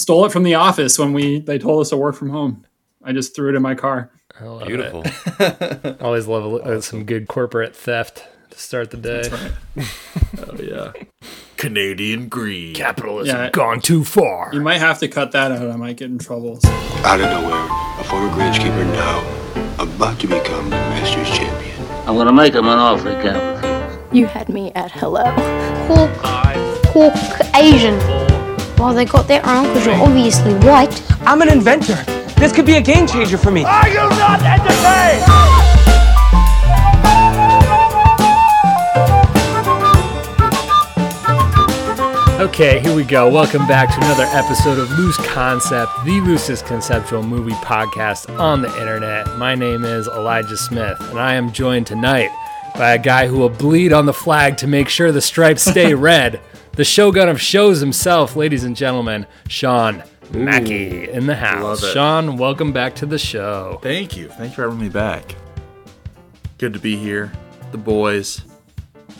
Stole it from the office when they told us to work from home. I just threw it in my car. I love Beautiful. It. Always love some good corporate theft to start the day. That's right. Oh, yeah. Canadian greed. Capitalism gone too far. You might have to cut that out. I might get in trouble. Out of nowhere, a former Grangekeeper now about to become the Masters champion. I'm going to make him an offer, Captain. You had me at hello. Caucasian. Well, they got their own because you're obviously white. I'm an inventor. This could be a game changer for me. Are you not entertained? Okay, here we go. Welcome back to another episode of Loose Concept, the loosest conceptual movie podcast on the internet. My name is Elijah Smith, and I am joined tonight by a guy who will bleed on the flag to make sure the stripes stay red. The shogun of shows himself, ladies and gentlemen, Sean Mackey in the house. Sean, welcome back to the show. Thank you. Thanks for having me back. Good to be here. The boys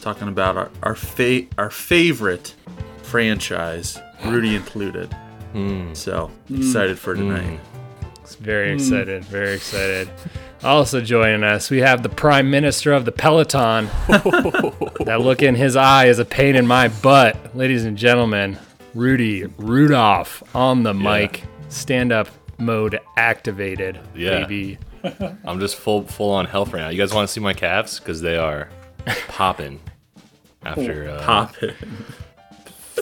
talking about our favorite franchise, Rudy included. So excited for tonight. Very excited. Very excited. Also joining us, we have the Prime Minister of the Peloton. That look in his eye is a pain in my butt. Ladies and gentlemen, Rudy Rudolph on the mic. Stand-up mode activated, baby. I'm just full on health right now. You guys want to see my calves? Because they are popping after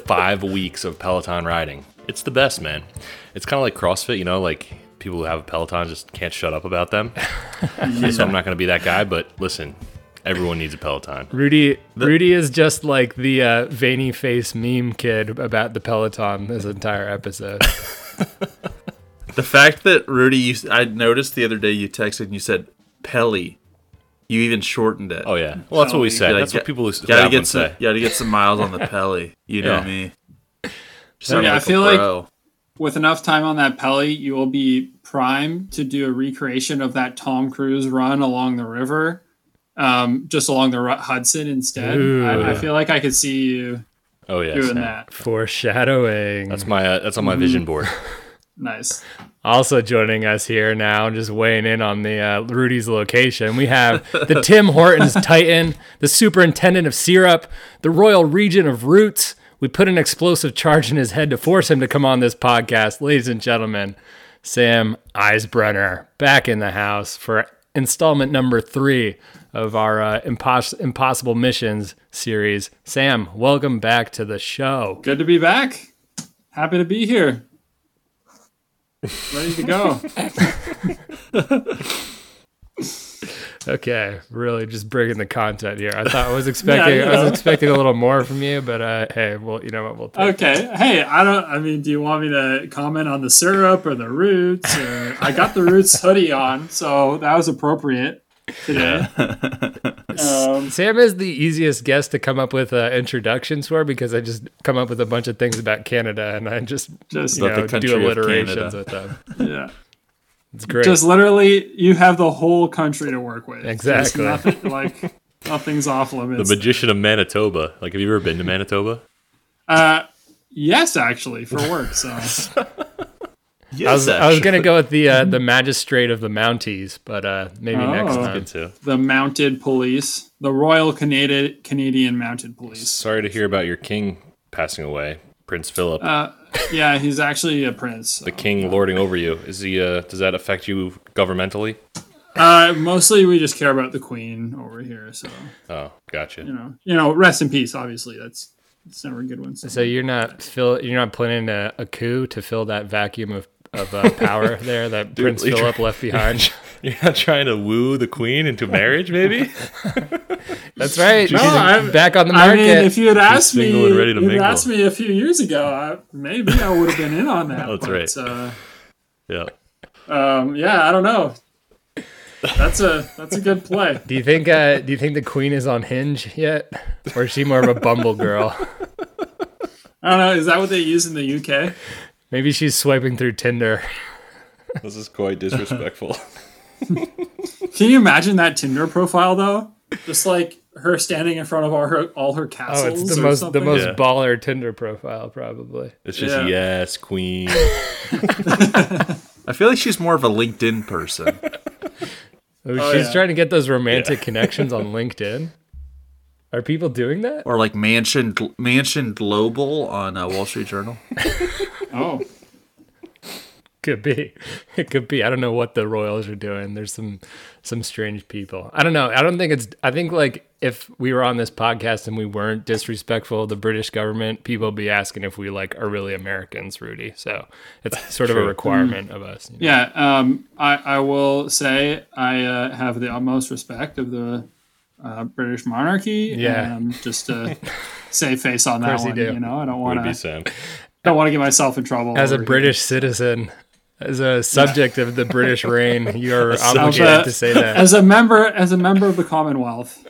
5 weeks of Peloton riding. It's the best, man. It's kind of like CrossFit, you know, like people who have a Peloton just can't shut up about them. So I'm not going to be that guy, but listen, everyone needs a Peloton. Rudy is just like the veiny face meme kid about the Peloton this entire episode. The fact that Rudy, I noticed the other day you texted and you said Pelly. You even shortened it. Oh, yeah. Well, that's what we said. That's what people say. You got to get some miles on the Pelly. You know me. I feel like with enough time on that Pelly, you will be primed to do a recreation of that Tom Cruise run along the river, just along the Hudson instead. I feel like I could see you doing that. Foreshadowing. That's on my vision board. Nice. Also joining us here now, just weighing in on the Rudy's location, we have the Tim Hortons Titan, the Superintendent of Syrup, the Royal Regent of Roots. We put an explosive charge in his head to force him to come on this podcast. Ladies and gentlemen, Sam Eisbrenner back in the house for installment number 3 of our Impossible Missions series. Sam, welcome back to the show. Good to be back. Happy to be here. Ready to go. Okay, really just bringing the content here. I was expecting a little more from you, but hey, well, you know what, we'll take. Okay, hey, do you want me to comment on the syrup or the Roots? Or, I got the Roots hoodie on, so that was appropriate today. Sam is the easiest guest to come up with introductions for, because I just come up with a bunch of things about Canada and I just do alliterations with them. Yeah. It's great. Just literally, you have the whole country to work with. Exactly. Nothing's off limits. The Magician of Manitoba. Like, have you ever been to Manitoba? Yes, actually, for work. So. I was gonna go with the Magistrate of the Mounties, but maybe next time. Too. The Mounted Police, the Royal Canadian Mounted Police. Sorry to hear about your king passing away, Prince Philip. Yeah, he's actually a prince. So. The king lording over you. Is he? Does that affect you governmentally? Mostly we just care about the queen over here. So. Oh, gotcha. You know, rest in peace. Obviously, it's never a good one. So you're not planning a coup to fill that vacuum of power there that Prince Philip left behind. You're not trying to woo the queen into marriage, maybe? That's right. No, I'm back on the market. I mean, if you had asked me a few years ago, maybe I would have been in on that. That's right. I don't know. That's a good play. Do you think the queen is on Hinge yet, or is she more of a Bumble girl? I don't know. Is that what they use in the UK? Maybe she's swiping through Tinder. This is quite disrespectful. Can you imagine that Tinder profile, though? Just like her standing in front of all her castles. Oh, it's the most baller Tinder profile, probably. It's just yes, queen. I feel like she's more of a LinkedIn person. She's trying to get those romantic connections on LinkedIn. Are people doing that? Or like Mansion Global on Wall Street Journal? Oh. Could be. It could be. I don't know what the Royals are doing. There's some strange people. I don't know. I don't think it's... I think like if we were on this podcast and we weren't disrespectful of the British government, people would be asking if we like are really Americans, Rudy. So it's sort of a requirement of us. You know? Yeah. I will say I have the utmost respect of the... British monarchy. Yeah. Just to save face on that one. You know, I don't want to. Don't want to get myself in trouble. As a British citizen, as a subject of the British reign, you are obligated to say that. As a member of the Commonwealth,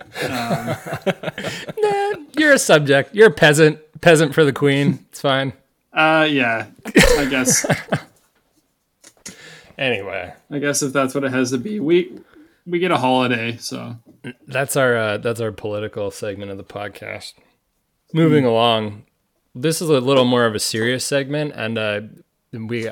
you're a subject. You're a peasant for the Queen. It's fine. Yeah, I guess. Anyway, I guess if that's what it has to be, we get a holiday, so that's our political segment of the podcast. Moving along, this is a little more of a serious segment, and we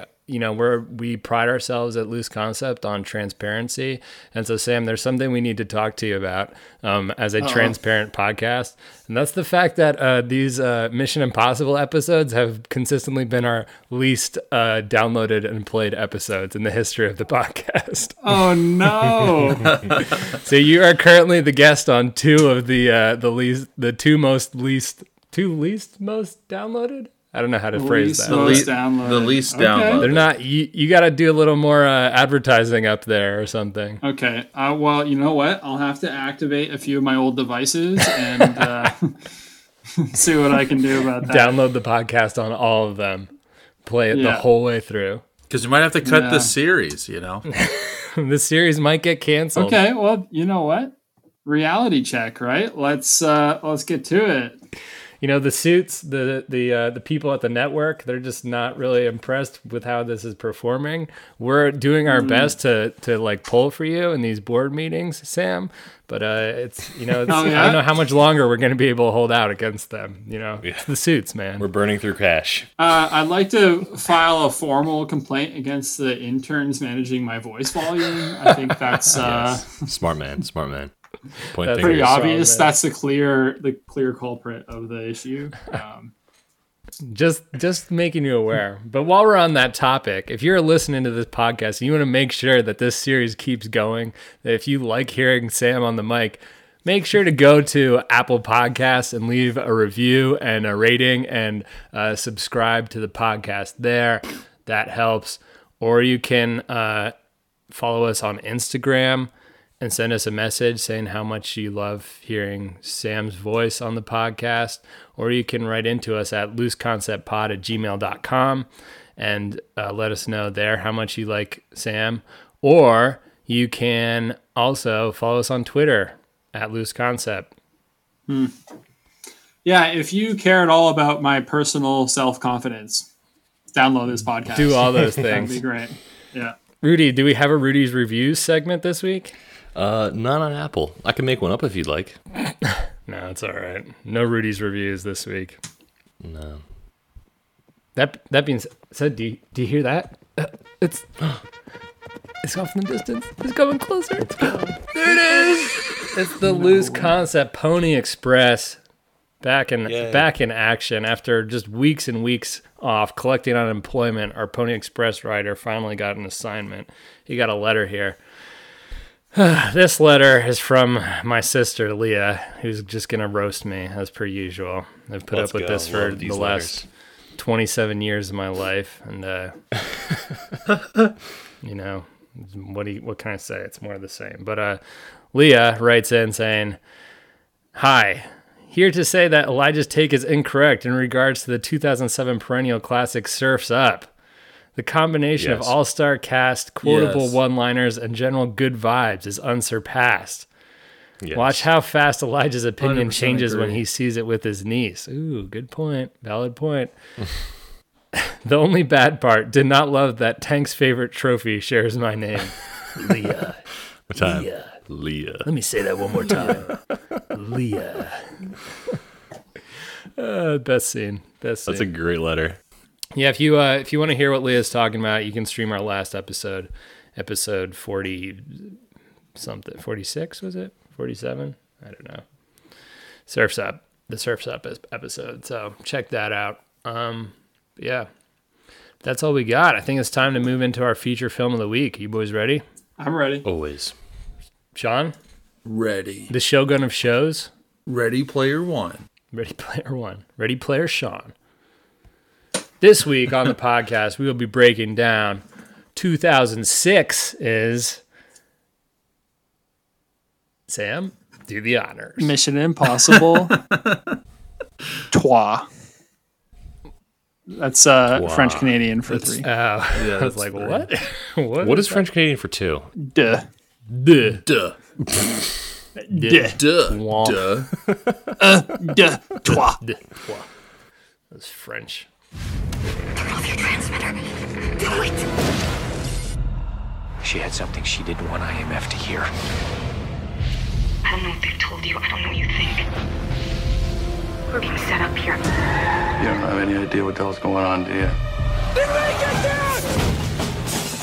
pride ourselves at Loose Concept on transparency. And so, Sam, there's something we need to talk to you about as a transparent podcast, and that's the fact that these Mission Impossible episodes have consistently been our least downloaded and played episodes in the history of the podcast. Oh no! So you are currently the guest on two of the two most downloaded. I don't know how to phrase that. The least downloaded. They're not. You got to do a little more advertising up there or something. Okay. Well, you know what? I'll have to activate a few of my old devices and see what I can do about that. Download the podcast on all of them. Play it the whole way through. Because you might have to cut the series. You know, the series might get canceled. Okay. Well, you know what? Reality check, right? Let's get to it. You know, the suits, the people at the network, they're just not really impressed with how this is performing. We're doing our best to like pull for you in these board meetings, Sam. But I don't know how much longer we're going to be able to hold out against them. You know, it's the suits, man. We're burning through cash. I'd like to file a formal complaint against the interns managing my voice volume. I think that's smart man. That's pretty obvious. That's the clear culprit of the issue. Just making you aware. But while we're on that topic, if you're listening to this podcast and you want to make sure that this series keeps going, that if you like hearing Sam on the mic, make sure to go to Apple Podcasts and leave a review and a rating and subscribe to the podcast there. That helps. Or you can follow us on Instagram and send us a message saying how much you love hearing Sam's voice on the podcast, or you can write into us at looseconceptpod@gmail.com and let us know there how much you like Sam, or you can also follow us on Twitter at looseconcept. Yeah, if you care at all about my personal self-confidence, download this podcast. Do all those things. That'd be great. Yeah. Rudy, do we have a Rudy's Reviews segment this week? Not on Apple. I can make one up if you'd like. No, it's all right. No Rudy's Reviews this week. No. That being said, do you hear that? It's off in the distance. It's coming closer. It's coming. There it is. It's the Loose Concept Pony Express. Back in action after just weeks and weeks off collecting unemployment. Our Pony Express rider finally got an assignment. He got a letter here. This letter is from my sister, Leah, who's just going to roast me, as per usual. I've put up with this for the last 27 years of my life. And, you know, what can I say? It's more of the same. But Leah writes in saying, "Hi, here to say that Elijah's take is incorrect in regards to the 2007 perennial classic Surf's Up. The combination of all-star cast, quotable one-liners, and general good vibes is unsurpassed. Yes. Watch how fast Elijah's opinion changes when he sees it with his niece." Ooh, good point. Valid point. "The only bad part, did not love that Tank's favorite trophy shares my name. Leah." Leah. Leah. Let me say that one more time. Leah. Best scene. Best scene. That's a great letter. Yeah, if you want to hear what Leah's talking about, you can stream our last episode, episode 40-something. 46, was it? 47? I don't know. Surf's Up. The Surf's Up episode. So check that out. Yeah. That's all we got. I think it's time to move into our feature film of the week. You boys ready? I'm ready. Always. Sean? Ready. The Shogun of Shows? Ready Player One. Ready Player One. Ready Player Sean. This week on the podcast, we will be breaking down 2006 is... Sam, do the honors. Mission Impossible Trois. That's French Canadian for three. Yeah, I was like, three. What? What is French Canadian for two? Duh. Duh. Duh. Duh. Duh. Duh. Trois. That's French. Turn off your transmitter. Do it. She had something she didn't want IMF to hear. I don't know if they've told you. I don't know what you think. We're being set up here. You don't have any idea what the hell's going on, do you? Anybody get down!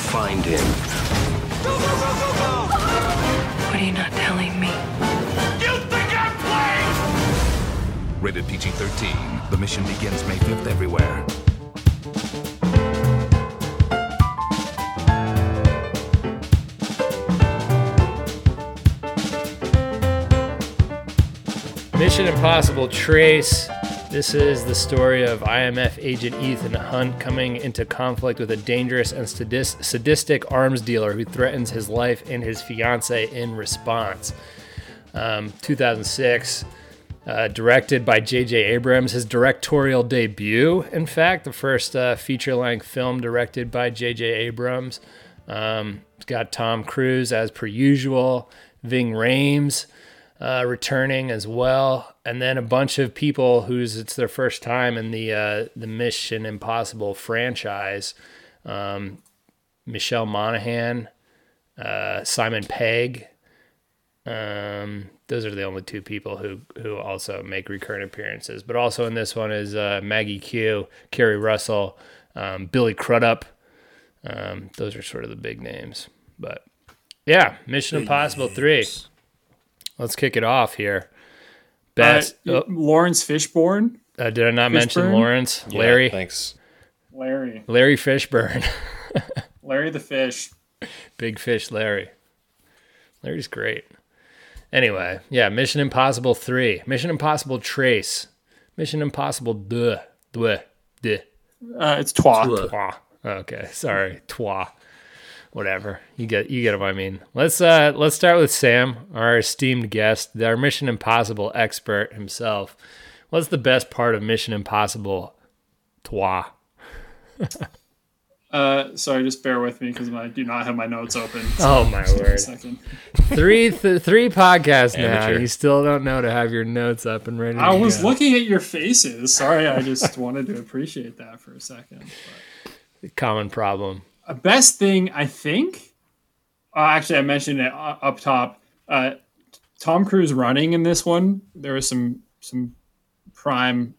Find him. Go, go, go, go, go! What are you not telling me? You think I'm playing? Rated PG-13. The mission begins May 5th everywhere. Mission Impossible Trace. This is the story of IMF agent Ethan Hunt coming into conflict with a dangerous and sadistic arms dealer who threatens his life and his fiancée in response. 2006, directed by J.J. Abrams. His directorial debut, in fact, the first feature-length film directed by J.J. Abrams. It's got Tom Cruise, as per usual, Ving Rhames. Returning as well, and then a bunch of people whose it's their first time in the Mission Impossible franchise. Michelle Monaghan, Simon Pegg. Those are the only two people who also make recurrent appearances. But also in this one is Maggie Q, Kerry Russell, Billy Crudup. Those are sort of the big names. But yeah, Mission Impossible 3. Let's kick it off here. Best Lawrence Fishburne. Did I not mention Lawrence? Yeah, Larry. Thanks. Larry Fishburne. Larry the Fish. Big Fish Larry. Larry's great. Anyway, yeah, Mission Impossible 3. Mission Impossible Trace. Mission Impossible Deux. It's Trois. Trois. Okay, sorry. Trois. Whatever. You get what I mean. Let's start with Sam, our esteemed guest, our Mission Impossible expert himself. What's the best part of Mission Impossible Trois? Sorry, just bear with me because I do not have my notes open. So oh my word. Three podcasts now. You still don't know to have your notes up and ready to go. I was looking at your faces. Sorry, I just wanted to appreciate that for a second. But. Common problem. Best thing, I think, actually, I mentioned it up top. Tom Cruise running in this one. There were some prime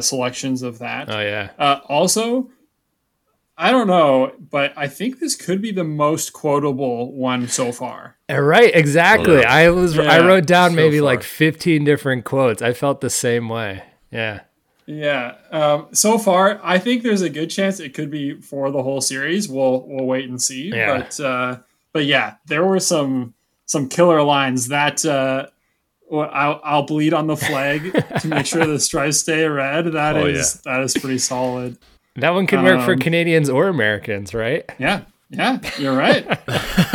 selections of that. Oh, yeah. Also, I don't know, but I think this could be the most quotable one so far. Right, exactly. Well, I wrote down like 15 different quotes. I felt the same way. Yeah. Yeah. So far, I think there's a good chance it could be for the whole series. We'll wait and see. Yeah. But yeah, there were some killer lines that I'll bleed on the flag to make sure the stripes stay red. That is pretty solid. That one can work for Canadians or Americans, right? Yeah. Yeah. You're right.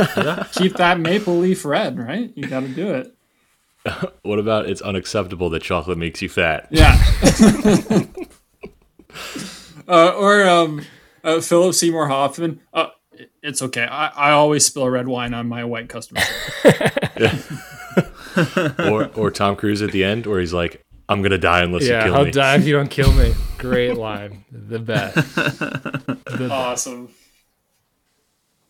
Yeah. Keep that maple leaf red, right? You got to do it. What about it's unacceptable that chocolate makes you fat? Yeah. Or Philip Seymour Hoffman. It's okay. I always spill red wine on my white customers. Or Tom Cruise at the end, where he's like, I'm going to die unless you kill me. I'll die if you don't kill me. Great line. The best. Awesome.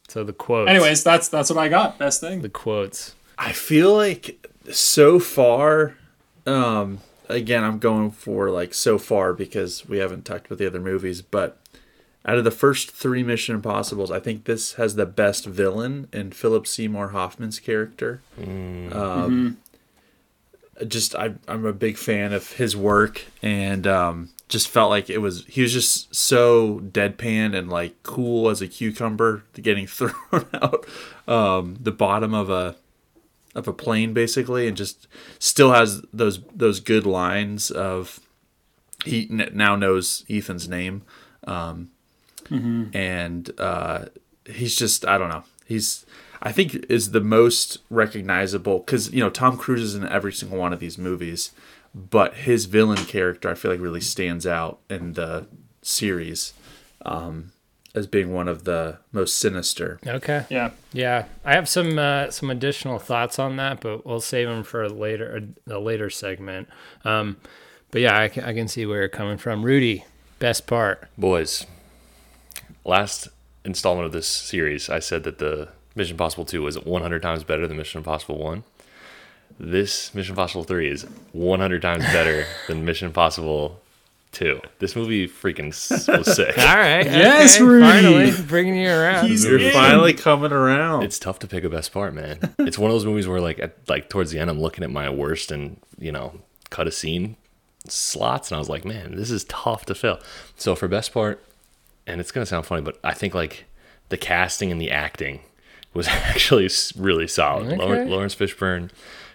So the quotes. Anyways, that's what I got. Best thing. The quotes. I feel like so far, again, I'm going for like so far because we haven't talked about the other movies, but out of the first three Mission Impossibles, I think this has the best villain in Philip Seymour Hoffman's character. Just I'm a big fan of his work, and just felt like he was just so deadpan and like cool as a cucumber, getting thrown out the bottom of a plane basically, and just still has those good lines of he now knows Ethan's name, and he's just I don't know he's. I think is the most recognizable because, you know, Tom Cruise is in every single one of these movies, but his villain character, I feel like, really stands out in the series as being one of the most sinister. Okay. Yeah. Yeah. I have some additional thoughts on that, but we'll save them for a later segment. But yeah, I can see where you're coming from. Rudy, best part. Boys, last installment of this series, I said that the Mission Impossible 2 was 100 times better than Mission Impossible 1. This Mission Impossible 3 is 100 times better than Mission Impossible 2. This movie freaking was sick. All right. Yes, Rudy. Finally bringing you around. You're finally coming around. It's tough to pick a best part, man. It's one of those movies where like towards the end, I'm looking at my worst and, you know, cut a scene slots. And I was like, man, this is tough to fill. So for best part, and it's going to sound funny, but I think like the casting and the acting was actually really solid. Okay. Lawrence Fishburne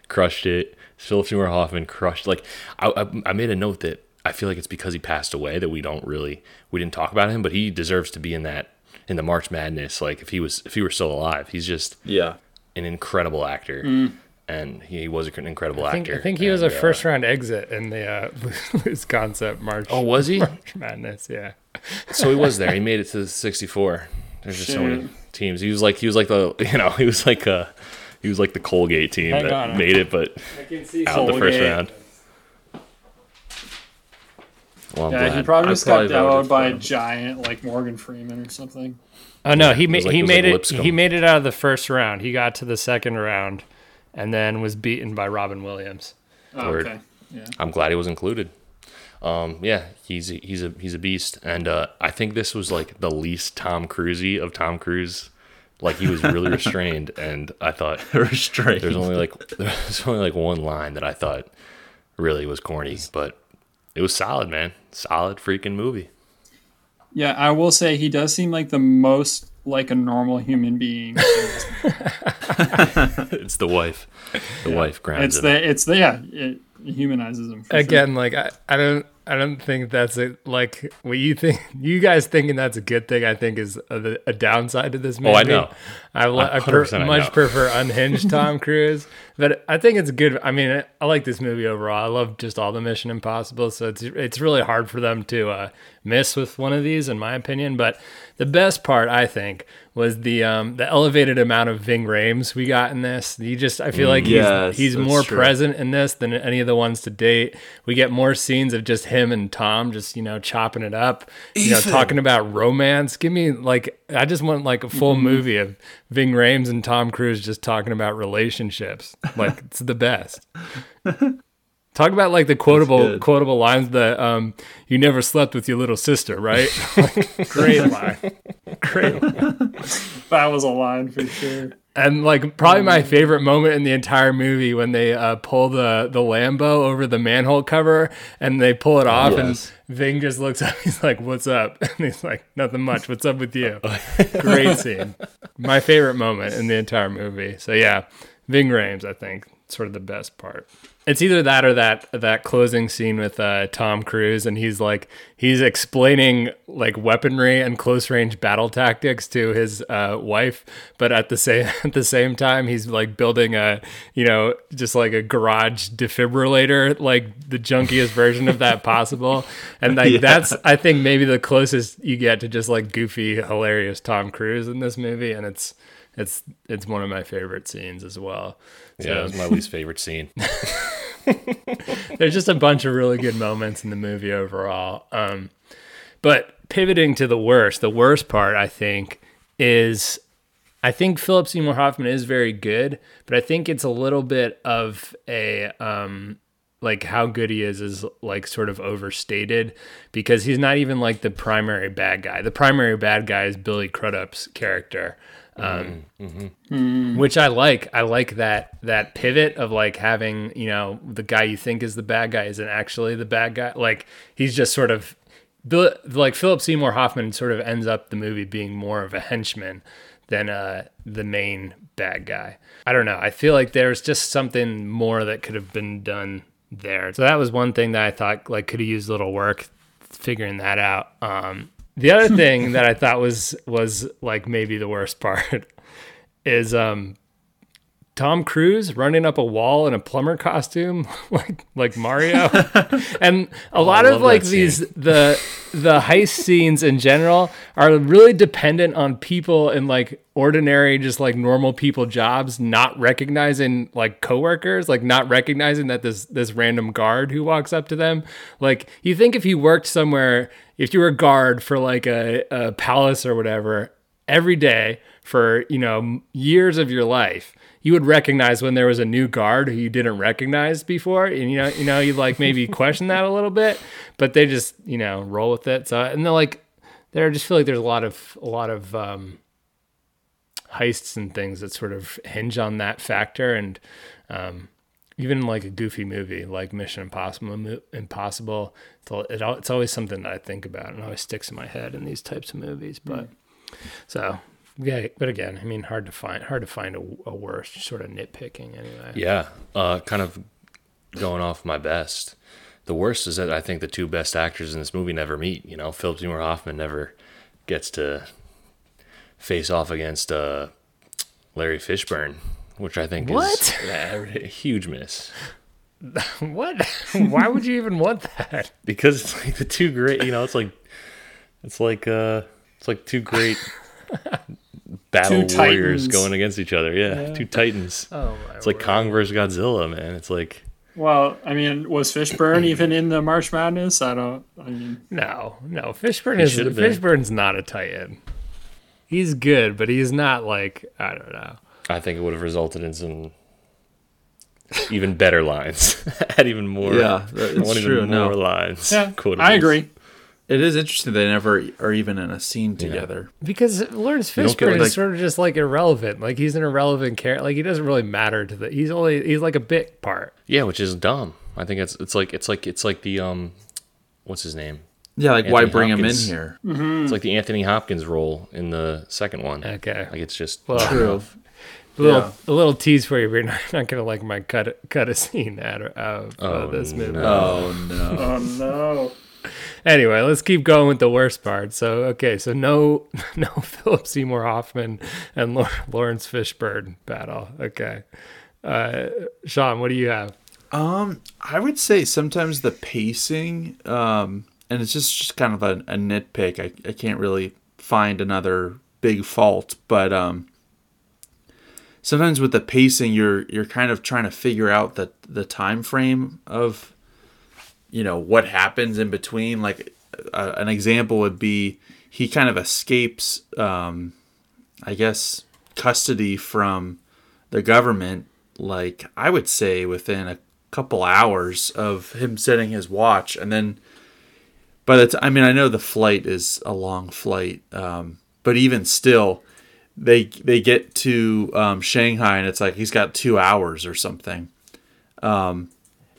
crushed it. Philip Seymour Hoffman crushed. Like I made a note that I feel like it's because he passed away that we didn't talk about him, but he deserves to be in the March Madness. Like if he were still alive, he's just an incredible actor. Mm. And he was an incredible actor. I think he was a first round exit in the Loose Concept March. Oh, was he? March Madness, yeah. So he was there. He made it to the 64. There's just so many teams. He was like the Colgate team made it, but out the first round. Well, yeah, he probably just got downed by a giant like Morgan Freeman or something. Oh no, he made it out of the first round. He got to the second round, and then was beaten by Robin Williams. Oh, okay, yeah. I'm glad he was included. Yeah, he's a beast, and I think this was like the least Tom Cruise-y of Tom Cruise. Like he was really restrained, and I thought restrained. There's only like one line that I thought really was corny, but it was solid, man. Solid freaking movie. Yeah, I will say he does seem like the most like a normal human being. It's the wife. The wife grounds him. It humanizes him for again. Sure. Like I don't think that's like what you think. You guys thinking that's a good thing, I think is a downside to this movie. Oh, I know. I prefer unhinged Tom Cruise, but I think it's good. I mean, I like this movie overall. I love just all the Mission Impossible, so it's really hard for them to miss with one of these, in my opinion. But the best part, I think, was the elevated amount of Ving Rhames we got in this. I feel like he's more present in this than any of the ones to date. We get more scenes of just him and Tom just, you know, chopping it up, you know, talking about romance. Give me like, I just want like a full movie of Ving Rhames and Tom Cruise just talking about relationships. Like it's the best. Talk about like the quotable lines that you never slept with your little sister, right? Great line. Great line. That was a line for sure. And like probably my favorite moment in the entire movie when they pull the Lambo over the manhole cover and they pull it off and Ving just looks up. He's like, "What's up?" And he's like, "Nothing much. What's up with you?" Great scene. My favorite moment in the entire movie. So yeah, Ving Rhames, I think, sort of the best part. It's either that or that closing scene with Tom Cruise, and he's explaining like weaponry and close range battle tactics to his wife, but at the same time he's like building a, you know, just like a garage defibrillator, like the junkiest version of that possible. And like that's I think maybe the closest you get to just like goofy, hilarious Tom Cruise in this movie, and it's one of my favorite scenes as well. So. Yeah, it was my least favorite scene. There's just a bunch of really good moments in the movie overall. But pivoting to the worst part, I think, is I think Philip Seymour Hoffman is very good, but I think it's a little bit of a, like how good he is like sort of overstated, because he's not even like the primary bad guy. The primary bad guy is Billy Crudup's character, which I like. I like that pivot of like having, you know, the guy you think is the bad guy isn't actually the bad guy. Like he's just sort of, like Philip Seymour Hoffman sort of ends up the movie being more of a henchman than the main bad guy. I don't know. I feel like there's just something more that could have been done there. So that was one thing that I thought like could have used a little work figuring that out. The other thing that I thought was like maybe the worst part is Tom Cruise running up a wall in a plumber costume like Mario. And a lot of like these the heist scenes in general are really dependent on people in like ordinary, just like normal people jobs, not recognizing like coworkers, like not recognizing that this random guard who walks up to them. Like you think if he worked somewhere, if you were a guard for like a palace or whatever every day for, you know, years of your life, you would recognize when there was a new guard who you didn't recognize before. And, you know, you'd like maybe question that a little bit, but they just, you know, roll with it. So, and they're like, I just feel like there's a lot of heists and things that sort of hinge on that factor. And even like a goofy movie, like Mission Impossible, it's always something that I think about and always sticks in my head in these types of movies. But so... Yeah, but again, I mean, hard to find a worse sort of nitpicking anyway. Yeah, kind of going off my best. The worst is that I think the two best actors in this movie never meet. You know, Philip Seymour Hoffman never gets to face off against Larry Fishburne, which I think is a huge miss. What? Why would you even want that? Because it's like the two great. You know, it's like two great. Battle two warriors going against each other. Yeah. Two titans. Oh my, it's like word. Kong versus Godzilla, man. It's like, well, I mean, was Fishburne even in the March Madness? No. Fishburne's not a titan. He's good, but he's not like, I don't know. I think it would have resulted in some even better lines. Had even more. Yeah, it's true. Even more lines. Yeah, I agree. It is interesting they never are even in a scene together. Yeah. Because Lawrence Fishburne is sort of just like irrelevant. Like he's an irrelevant character. Like he doesn't really matter to the. He's like a bit part. Yeah, which is dumb. I think it's like the what's his name? Yeah, like Anthony why bring Hopkins. Him in here? Mm-hmm. It's like the Anthony Hopkins role in the second one. Okay, like it's just true. A little tease for you, but you're not gonna like my cut a scene out of this movie. Oh no. Anyway, let's keep going with the worst part. So, okay, no Philip Seymour Hoffman and Lawrence Fishburne battle. Okay, Sean, what do you have? I would say sometimes the pacing, and it's just kind of a nitpick. I can't really find another big fault, but sometimes with the pacing, you're kind of trying to figure out the time frame of. You know, what happens in between. Like an example would be he kind of escapes, I guess, custody from the government, like I would say within a couple hours of him setting his watch. And then by the time, I mean, I know the flight is a long flight, but even still, they get to Shanghai and it's like he's got 2 hours or something. And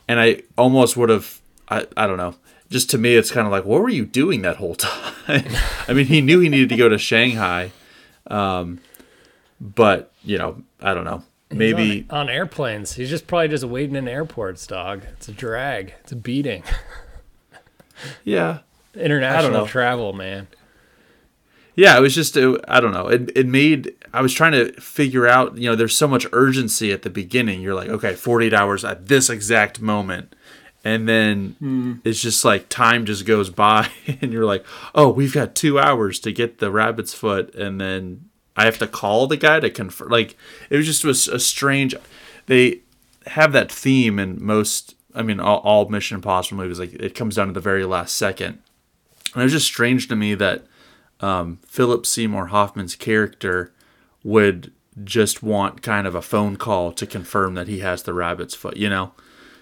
I almost would have... I don't know. Just to me, it's kind of like, what were you doing that whole time? I mean, he knew he needed to go to Shanghai. But, you know, I don't know. Maybe he's on airplanes. He's probably just waiting in airports, dog. It's a drag. It's a beating. Yeah. International travel, man. Yeah, it was just, I don't know. I was trying to figure out, you know, there's so much urgency at the beginning. You're like, okay, 48 hours at this exact moment. And then it's just like time just goes by and you're like, oh, we've got 2 hours to get the rabbit's foot. And then I have to call the guy to confirm. Like it was just a strange, they have that theme in most, I mean, all Mission Impossible movies, like it comes down to the very last second. And it was just strange to me that Philip Seymour Hoffman's character would just want kind of a phone call to confirm that he has the rabbit's foot, you know?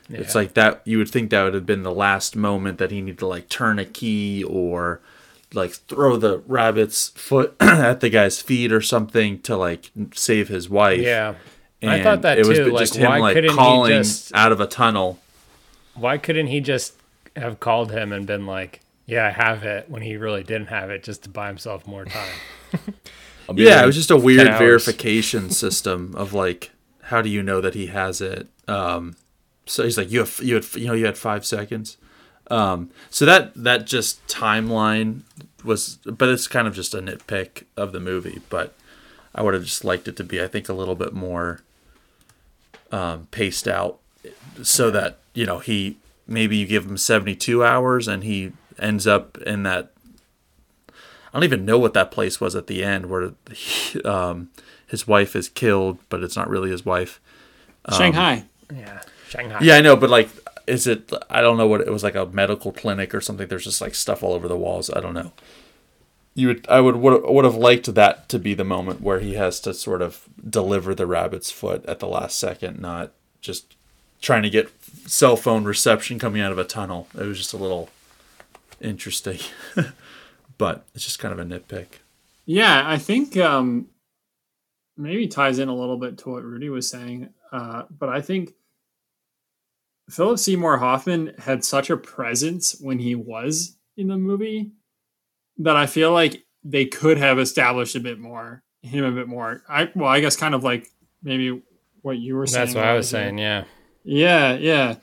Yeah. It's like that, you would think that would have been the last moment that he needed to like turn a key or like throw the rabbit's foot at the guy's feet or something to like save his wife. Yeah. And I thought that it was too. Just like, him like calling out of a tunnel. Why couldn't he just have called him and been like, yeah, I have it, when he really didn't have it, just to buy himself more time? Yeah, it was just a weird verification system of like, how do you know that he has it? So he's like, you had 5 seconds. So that just timeline was, but it's kind of just a nitpick of the movie. But I would have just liked it to be, I think, a little bit more paced out, so that, you know, he, maybe you give him 72 hours and he ends up in that. I don't even know what that place was at the end where he, his wife is killed, but it's not really his wife. Shanghai. Yeah, Shanghai. Yeah, I know, but like, is it? I don't know what it was, like a medical clinic or something. There's just like stuff all over the walls. I don't know. I would have liked that to be the moment where he has to sort of deliver the rabbit's foot at the last second, not just trying to get cell phone reception coming out of a tunnel. It was just a little interesting. But it's just kind of a nitpick. Yeah, I think maybe ties in a little bit to what Rudy was saying. But I think Philip Seymour Hoffman had such a presence when he was in the movie that I feel like they could have established a bit more. I guess kind of like maybe what you were saying. That's what I was saying, yeah. Yeah.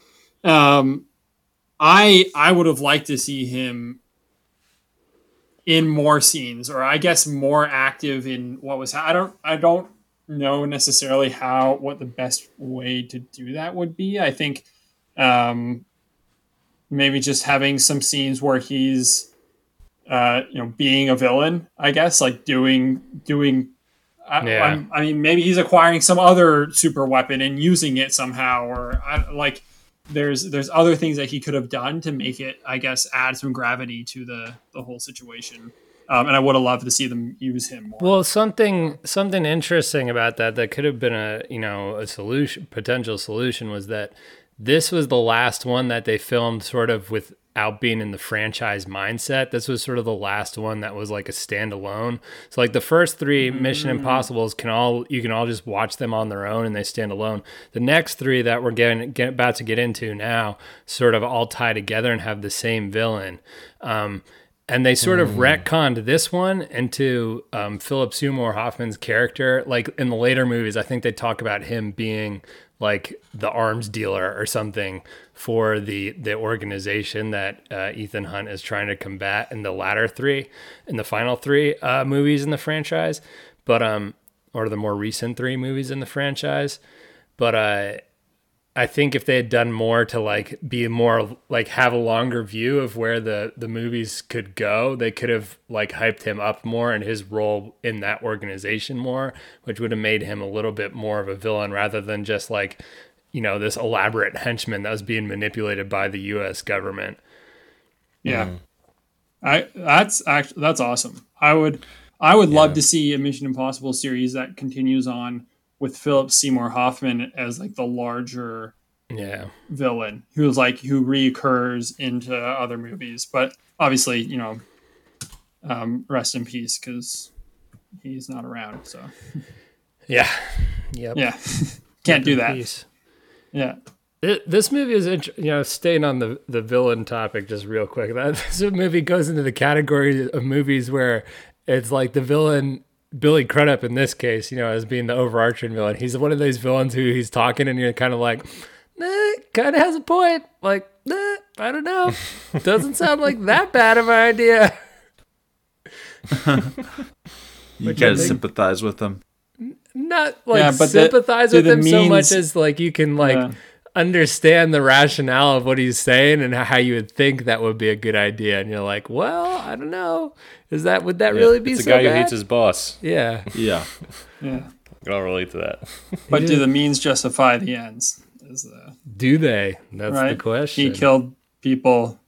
I would have liked to see him in more scenes, or I guess more active in what was, I don't know necessarily what the best way to do that would be. I think maybe just having some scenes where he's, being a villain, I guess, like doing. Yeah. I mean, maybe he's acquiring some other super weapon and using it somehow, or like there's other things that he could have done to make it, I guess, add some gravity to the whole situation. And I would have loved to see them use him more. Well, something interesting about that could have been a solution, potential solution, was that this was the last one that they filmed sort of without being in the franchise mindset. This was sort of the last one that was like a standalone. So like the first three Mission Impossibles you can all just watch them on their own and they stand alone. The next three that we're about to get into now sort of all tie together and have the same villain. And they sort of retconned this one into Philip Seymour Hoffman's character. Like in the later movies, I think they talk about him being like the arms dealer or something for the organization that Ethan Hunt is trying to combat in the final three movies in the franchise, but or the more recent three movies in the franchise. But I think if they had done more to like be more like have a longer view of where the movies could go, they could have like hyped him up more and his role in that organization more, which would have made him a little bit more of a villain rather than just like, this elaborate henchman that was being manipulated by the U.S. government. Yeah. That's awesome. I would love to see a Mission Impossible series that continues on with Philip Seymour Hoffman as like the larger villain who reoccurs into other movies. But obviously, rest in peace, because he's not around. So can't do that. Peace. Yeah. This movie is, staying on the villain topic just real quick. This movie goes into the category of movies where it's like the villain, Billy Crudup in this case, as being the overarching villain. He's one of those villains who he's talking and you're kind of like, kind of has a point. Like, I don't know. Doesn't sound like that bad of an idea. You got to sympathize with him. Not like sympathize with him so much as like you can like understand the rationale of what he's saying and how you would think that would be a good idea. And you're like, well, I don't know. Would that really be so bad? It's a guy who hates his boss. Yeah. Yeah. Yeah. I can all relate to that. But do the means justify the ends? Do they? That's right? The question. He killed people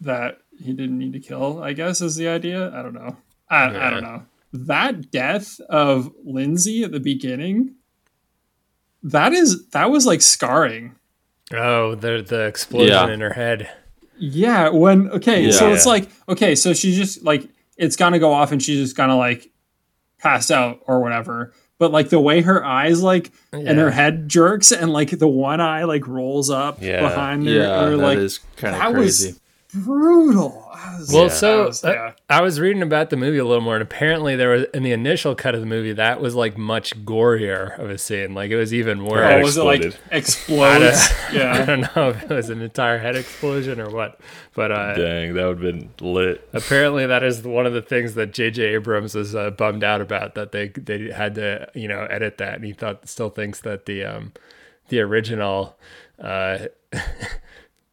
that he didn't need to kill, I guess, is the idea. I don't know. I don't know. that death of Lindsay at the beginning, that was like scarring. Oh, the explosion in her head. Yeah. It's like, okay, so she's just like, it's gonna go off and she's just gonna like pass out or whatever. But like the way her eyes and her head jerks and like the one eye like rolls up behind her. Yeah, or, that is kind of crazy. Was brutal. I was reading about the movie a little more, and apparently there was, in the initial cut of the movie, that was like much gorier of a scene. Like it was even worse. Oh, was it like explodes? I don't know if it was an entire head explosion or what. But dang, that would have been lit. Apparently, that is one of the things that J.J. Abrams was bummed out about, that they had to edit that, and he still thinks that the original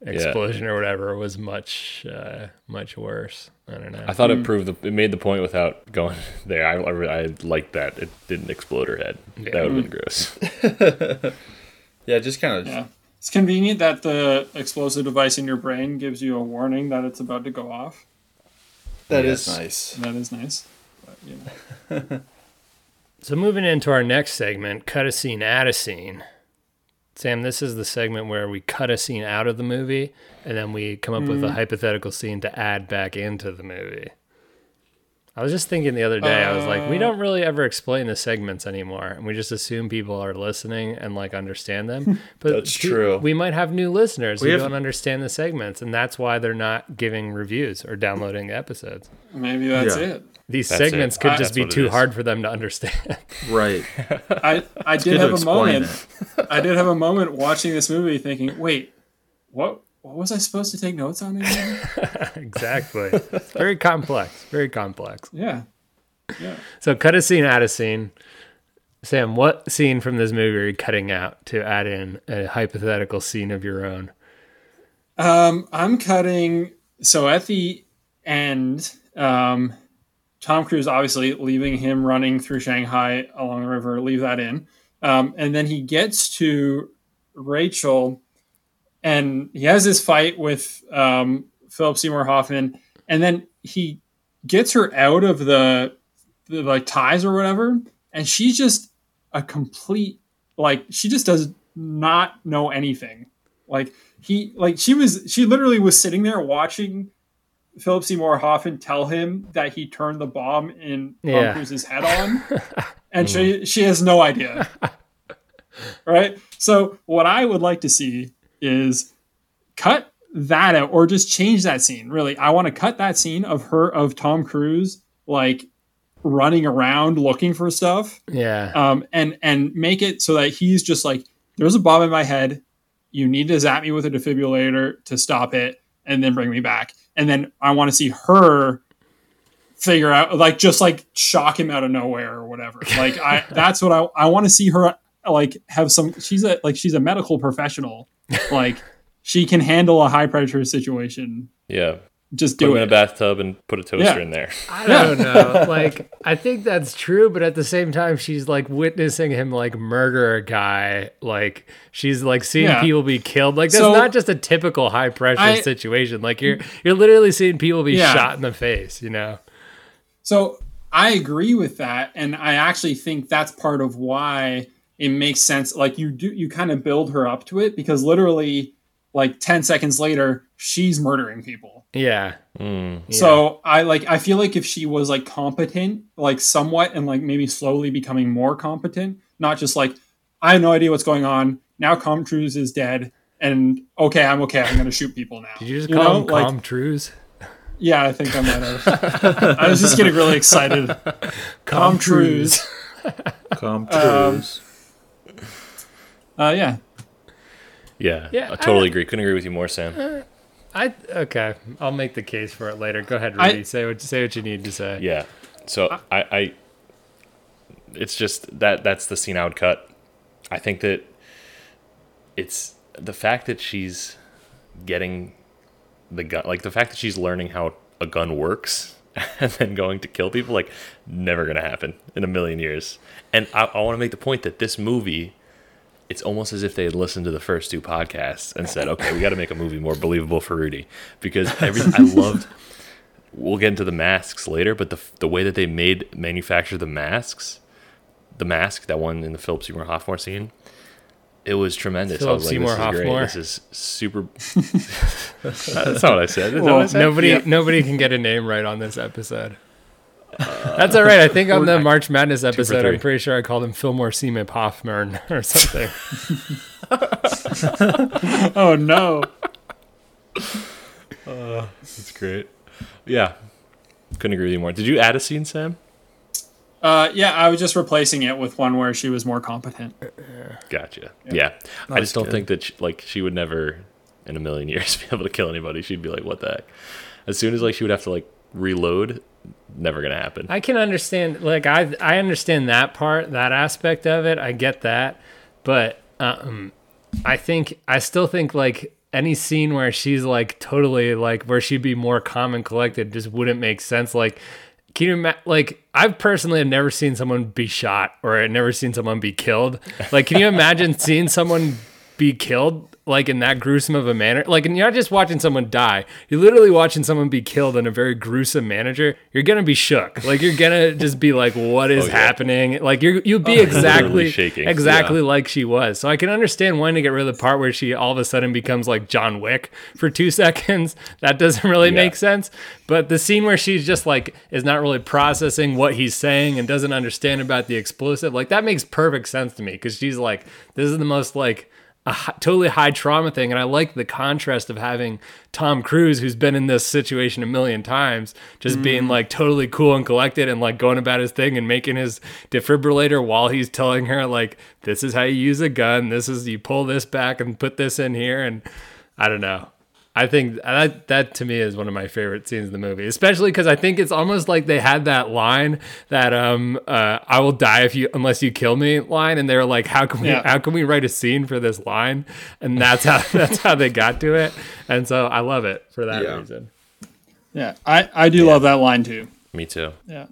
explosion or whatever was much worse. I don't know. I thought it proved it made the point without going there. I liked that it didn't explode her head. Yeah. That would have been gross. It's convenient that the explosive device in your brain gives you a warning that it's about to go off. That is nice. But, So moving into our next segment, cut a scene, add a scene. Sam, this is the segment where we cut a scene out of the movie, and then we come up with a hypothetical scene to add back into the movie. I was just thinking the other day, I was like, we don't really ever explain the segments anymore, and we just assume people are listening and like understand them. But that's true. We might have new listeners who don't understand the segments, and that's why they're not giving reviews or downloading episodes. Maybe that's it. These segments could just be too hard for them to understand. Right. I did have a moment. I did have a moment watching this movie thinking, wait, what was I supposed to take notes on again? Exactly. Very complex. Very complex. Yeah. So cut a scene, add a scene. Sam, what scene from this movie are you cutting out to add in a hypothetical scene of your own? I'm cutting. So at the end, Tom Cruise, obviously, leaving him running through Shanghai along the river, leave that in. And then he gets to Rachel, and he has this fight with Philip Seymour Hoffman. And then he gets her out of the like ties or whatever. And she's just a complete, like, she just does not know anything. Like, she literally was sitting there watching Philip Seymour Hoffman tell him that he turned the bomb in Tom Cruise's head on, and she has no idea. Right? So what I would like to see is cut that out, or just change that scene. Really, I want to cut that scene of Tom Cruise like running around looking for stuff. Yeah. And make it so that he's just like, there's a bomb in my head. You need to zap me with a defibrillator to stop it, and then bring me back. And then I want to see her figure out, like, just like shock him out of nowhere or whatever. Like, that's what I want to see her like have some. She's a medical professional. Like, she can handle a high pressure situation. Yeah, just do it. Put him in a bathtub and put a toaster in there. I don't know. Like, I think that's true, but at the same time, she's like witnessing him like murder a guy. Like, she's like seeing people be killed. Like, that's not just a typical high pressure situation. Like, you're literally seeing people be shot in the face. You know. So I agree with that, and I actually think that's part of why it makes sense. Like, you kind of build her up to it, because literally, like 10 seconds later, she's murdering people. Yeah. So I feel like if she was like competent, like somewhat, and like maybe slowly becoming more competent, not just like, I have no idea what's going on. Now Tom Cruise is dead, and okay, I'm okay. I'm going to shoot people now. Did you just call him Tom Cruise? Yeah, I think I might have. I was just getting really excited. Tom Cruise. Tom Cruise. Yeah. Yeah, I totally agree. Couldn't agree with you more, Sam. Okay, I'll make the case for it later. Go ahead, Rudy. Say what you need to say. Yeah. So I it's just that's the scene I would cut. I think that it's the fact that she's getting the gun, like the fact that she's learning how a gun works and then going to kill people, like, never gonna happen in a million years. And I want to make the point that this movie, it's almost as if they had listened to the first two podcasts and said, okay, we got to make a movie more believable for Rudy, because I loved we'll get into the masks later, but the way that they manufactured the masks, the mask, that one in the Philip Seymour Hoffman scene, it was tremendous. Philip Seymour Hoffman. This is super. That's not what I said. Well, nobody can get a name right on this episode. That's all right. I think on the March Madness episode, I'm pretty sure I called him Fillmore Seaman Hoffman or something. Oh, no. That's great. Yeah. Couldn't agree with you more. Did you add a scene, Sam? Yeah, I was just replacing it with one where she was more competent. Gotcha. Yeah. I just don't think that she would never in a million years be able to kill anybody. She'd be like, what the heck? As soon as she would have to reload, never gonna happen. I can understand, I understand that part, that aspect of it. I get that, but I still think any scene where she's totally where she'd be more calm and collected just wouldn't make sense. Can you imagine, I've personally have never seen someone be shot, or I've never seen someone be killed. Can you imagine seeing someone be killed in that gruesome of a manner? And you're not just watching someone die; you're literally watching someone be killed in a very gruesome manner. You're gonna be shook. You're gonna just be like, "What is happening?" You'll be exactly like she was. So I can understand wanting to get rid of the part where she all of a sudden becomes like John Wick for 2 seconds. That doesn't really make sense. But the scene where she's just is not really processing what he's saying and doesn't understand about the explosive, that makes perfect sense to me, because she's this is the most totally high trauma thing. And I like the contrast of having Tom Cruise, who's been in this situation a million times, just being totally cool and collected and going about his thing and making his defibrillator while he's telling her this is how you use a gun. This is, you pull this back and put this in here. And I don't know. I think that to me is one of my favorite scenes in the movie, especially because I think it's almost like they had that line that I will die unless you kill me line, and they were like, how can we write a scene for this line? And that's how they got to it. And so I love it for that reason. Yeah, I do love that line too. Me too. Yeah.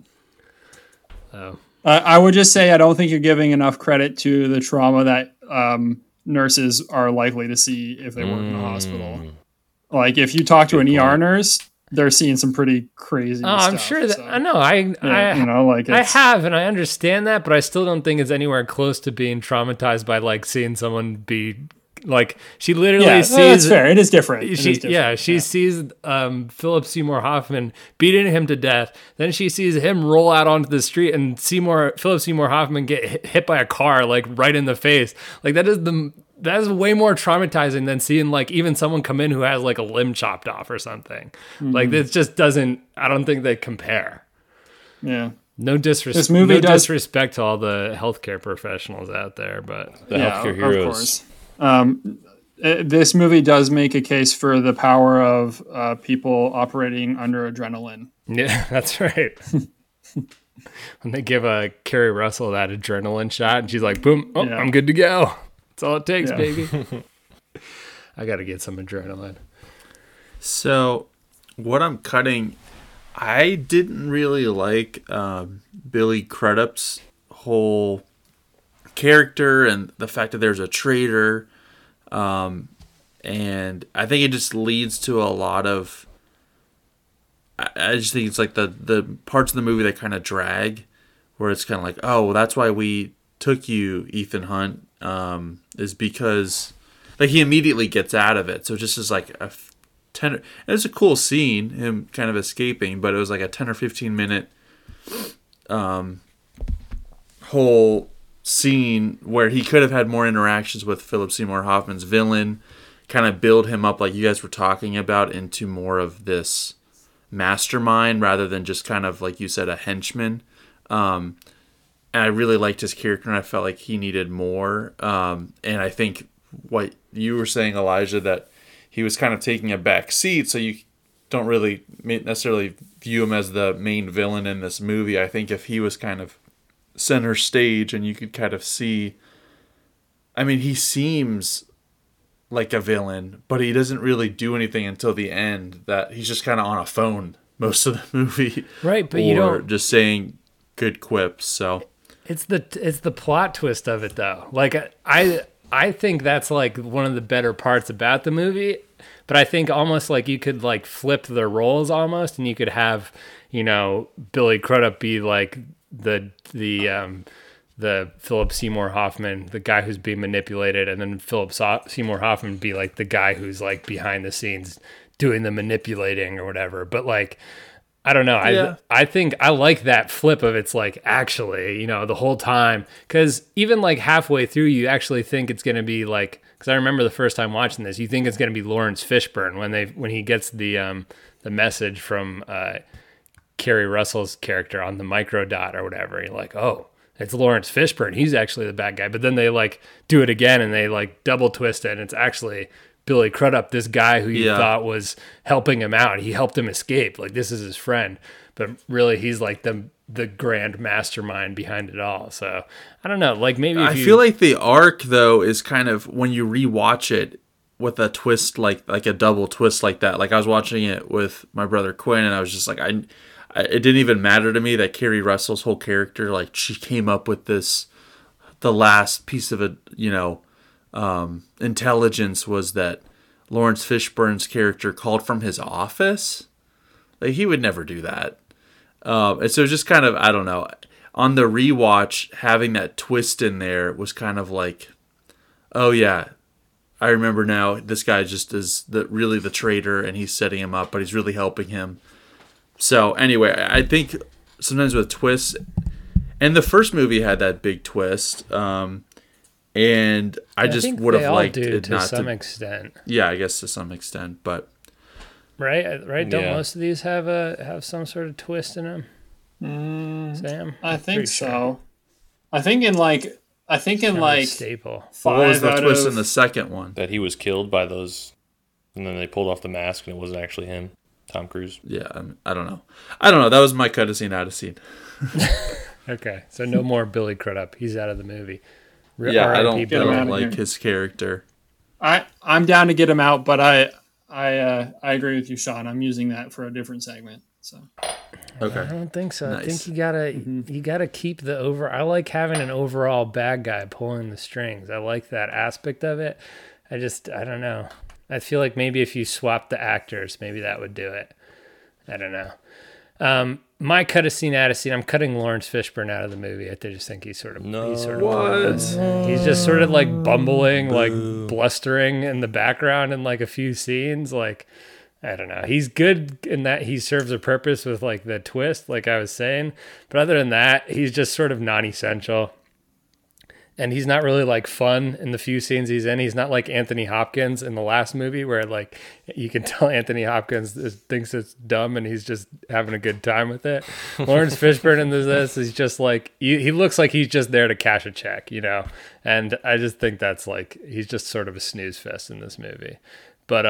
I would just say I don't think you're giving enough credit to the trauma that nurses are likely to see if they work in a hospital. If you talk to an ER nurse, they're seeing some pretty crazy stuff. I'm sure that, I know. I have, and I understand that, but I still don't think it's anywhere close to being traumatized by seeing someone be she literally sees. No, that's fair. It is different. She sees Philip Seymour Hoffman beating him to death. Then she sees him roll out onto the street and Philip Seymour Hoffman get hit by a car right in the face. That is way more traumatizing than seeing even someone come in who has a limb chopped off or something. Mm-hmm. This just doesn't, I don't think they compare. Yeah. No disrespect. This movie disrespect to all the healthcare professionals out there, but the healthcare heroes. Of course. This movie does make a case for the power of people operating under adrenaline. Yeah, that's right. When they give Carrie Russell that adrenaline shot and she's like, boom, I'm good to go. That's all it takes, baby. I got to get some adrenaline. So what I'm cutting, I didn't really like Billy Crudup's whole character and the fact that there's a traitor. And I think it just leads to a lot of... I just think it's the parts of the movie that kind of drag, where it's kind of oh, well, that's why we took you, Ethan Hunt, is because he immediately gets out of it. So it just is a tender, it was a cool scene, him kind of escaping, but it was a 10 or 15 minute whole scene where he could have had more interactions with Philip Seymour Hoffman's villain, kind of build him up like you guys were talking about into more of this mastermind rather than just kind of, like you said, a henchman. And I really liked his character, and I felt like he needed more. And I think what you were saying, Elijah, that he was kind of taking a back seat, so you don't really necessarily view him as the main villain in this movie. I think if he was kind of center stage and you could kind of see... I mean, he seems like a villain, but he doesn't really do anything until the end. That he's just kind of on a phone most of the movie. Right, but you don't... Or just saying good quips, so... It's the plot twist of it though. Like I I think that's like one of the better parts about the movie. But I think almost like you could like flip the roles almost, and you could have, you know, Billy Crudup be like the Philip Seymour Hoffman, the guy who's being manipulated, and then Philip Seymour Hoffman be like the guy who's like behind the scenes doing the manipulating or whatever. But like, I don't know. Yeah. I think I like that flip of it's like, actually, you know, the whole time, because even like halfway through, you actually think it's going to be like, because I remember the first time watching this, you think it's going to be Lawrence Fishburne when he gets the message from Kerry Russell's character on the microdot or whatever. You're like, oh, it's Lawrence Fishburne. He's actually the bad guy. But then they like do it again and they like double twist it, and it's actually Billy Crudup, this guy who you thought was helping him out. He helped him escape. Like, this is his friend, but really he's like the grand mastermind behind it all. So I don't know. Like, maybe I feel like the arc though is kind of when you rewatch it with a twist, like a double twist like that. Like, I was watching it with my brother Quinn, and I was just like, it didn't even matter to me that Kerry Russell's whole character, like, she came up with the last piece of it, you know, intelligence was that Lawrence Fishburne's character called from his office. Like, he would never do that. And so just kind of, I don't know, on the rewatch, having that twist in there was kind of like, oh yeah, I remember now, this guy just is really the traitor, and he's setting him up, but he's really helping him. So anyway, I think sometimes with twists, and the first movie had that big twist, and I just would have liked it not to some extent. Yeah, I guess to some extent, but right. Don't most of these have some sort of twist in them? Sam, I think so. Sure. I think in like staple. What was the twist in the second one? That he was killed by those, and then they pulled off the mask, and it wasn't actually him. Tom Cruise. Yeah, I don't know. That was my cut of scene, out of scene. Okay, so no more Billy Crudup. He's out of the movie. I don't like his character. I'm down to get him out, but I agree with you, Sean. I'm using that for a different segment. So okay, I don't think so. Nice. I think you gotta keep the over. I like having an overall bad guy pulling the strings. I like that aspect of it. I don't know. I feel like maybe if you swapped the actors, maybe that would do it. I don't know. My cut of scene, out of scene, I'm cutting Lawrence Fishburne out of the movie. I just think he's just sort of like bumbling, like blustering in the background in like a few scenes. Like, I don't know. He's good in that he serves a purpose with like the twist, like I was saying. But other than that, he's just sort of non-essential. And he's not really like fun in the few scenes he's in. He's not like Anthony Hopkins in the last movie, where like you can tell Anthony Hopkins thinks it's dumb and he's just having a good time with it. Lawrence Fishburne in this is just like, he looks like he's just there to cash a check, you know? And I just think that's like, he's just sort of a snooze fest in this movie. But,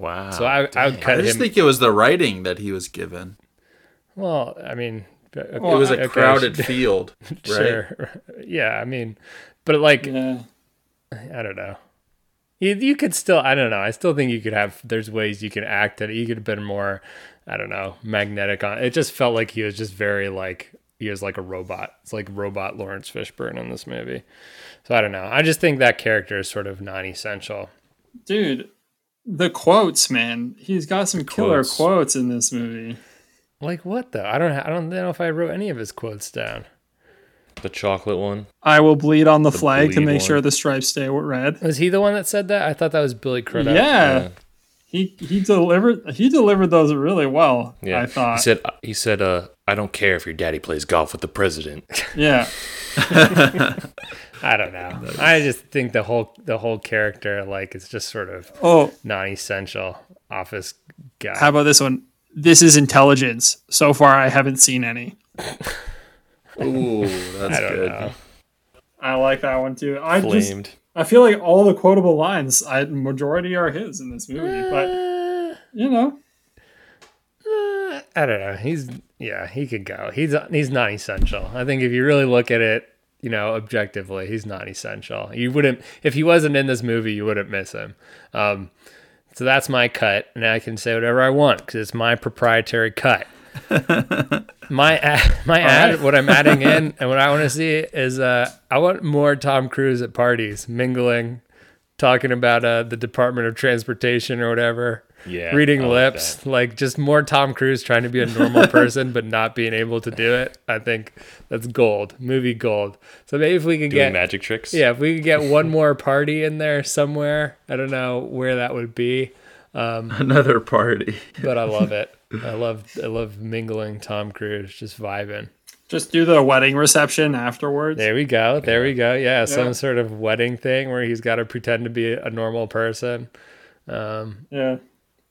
wow. So I would cut him. I just think it was the writing that he was given. Well, I mean, it was a crowded field, right? Sure. Yeah, I mean, but like, I don't know. You could still, I don't know. I still think you could have, there's ways you could act at it. You could have been more, I don't know, magnetic on it. Just felt like he was just very like, he was like a robot. It's like robot Lawrence Fishburne in this movie. So I don't know. I just think that character is sort of non-essential. Dude, the quotes, man. He's got some killer quotes in this movie. Like what though? I don't know if I wrote any of his quotes down. The chocolate one. I will bleed on the flag to make sure the stripes stay red. Was he the one that said that? I thought that was Billy Crudup. Yeah. He delivered those really well. Yeah. I thought he said I don't care if your daddy plays golf with the president. Yeah. I don't know. I just think the whole character, like, it's just sort of non-essential office guy. How about this one? This is intelligence. So far, I haven't seen any. Ooh, that's good. Know. I like that one too. I feel like all the quotable lines, majority are his in this movie. But you know, I don't know. He could go. He's not essential. I think if you really look at it, you know, objectively, he's not essential. You wouldn't, if he wasn't in this movie, you wouldn't miss him. So that's my cut, and I can say whatever I want because it's my proprietary cut. What I'm adding in and what I want to see is I want more Tom Cruise at parties, mingling, talking about the Department of Transportation or whatever. Yeah, reading lips, like just more Tom Cruise trying to be a normal person but not being able to do it. I think that's gold, movie gold. So maybe if we could get magic tricks, yeah, if we could get one more party in there somewhere, I don't know where that would be. Another party, but I love it. I love mingling Tom Cruise, just vibing. Just do the wedding reception afterwards. There we go. Yeah, some sort of wedding thing where he's got to pretend to be a normal person. Yeah.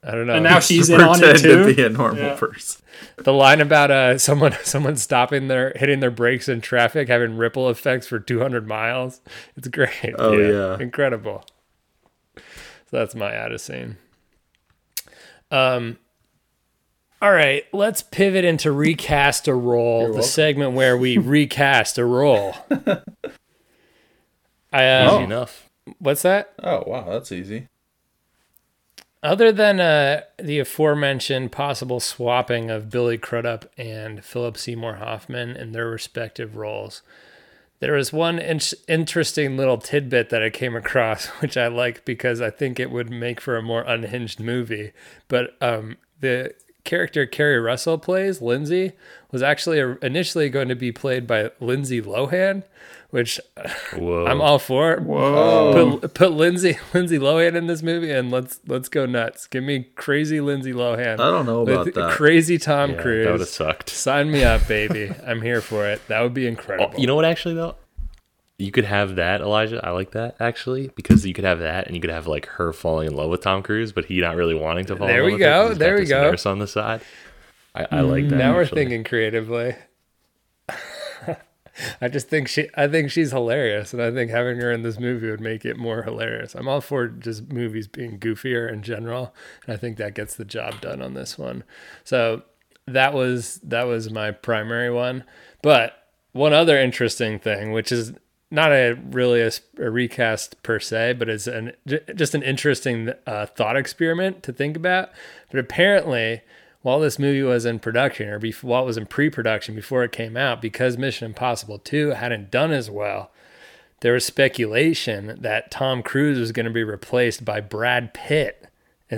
I don't know. And now she's in on it too. To be a normal person. The line about someone stopping hitting their brakes in traffic, having ripple effects for 200 miles. It's great. Oh yeah. Incredible. So that's my Addison. All right, let's pivot into recast a role, the segment where we recast a role. Easy enough. What's that? Oh wow, that's easy. Other than the aforementioned possible swapping of Billy Crudup and Philip Seymour Hoffman in their respective roles, there was one interesting little tidbit that I came across, which I like because I think it would make for a more unhinged movie. But the character Carrie Russell plays, Lindsay, was actually initially going to be played by Lindsay Lohan, which I'm all for. Whoa! Put Lindsay Lohan in this movie and let's go nuts. Give me crazy Lindsay Lohan. I don't know about that. Crazy Tom Cruise. That would have sucked. Sign me up, baby. I'm here for it. That would be incredible. You know what, actually, though? You could have that, Elijah. I like that, actually, because you could have that and you could have like her falling in love with Tom Cruise, but he not really wanting to fall in love with her. There we go. Nurse on the side. I like that. Now we're thinking creatively. I think she's hilarious, and I think having her in this movie would make it more hilarious. I'm all for just movies being goofier in general, and I think that gets the job done on this one. So that was my primary one. But one other interesting thing, which is not a recast per se, but it's just an interesting thought experiment to think about. But apparently, while this movie was in production, or while it was in pre-production before it came out, because Mission Impossible 2 hadn't done as well, there was speculation that Tom Cruise was going to be replaced by Brad Pitt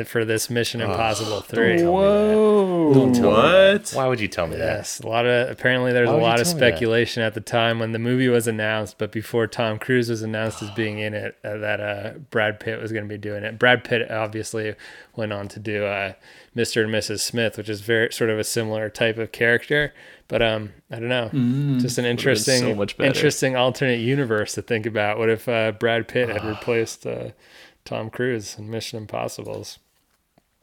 for this Mission Impossible 3. Whoa! Don't tell me that. Why would you tell me that? Yes, apparently there's a lot of speculation at the time when the movie was announced, but before Tom Cruise was announced as being in it, that Brad Pitt was going to be doing it. Brad Pitt obviously went on to do Mr. and Mrs. Smith, which is very sort of a similar type of character. But I don't know, just an interesting alternate universe to think about. What if Brad Pitt had replaced Tom Cruise in Mission Impossibles?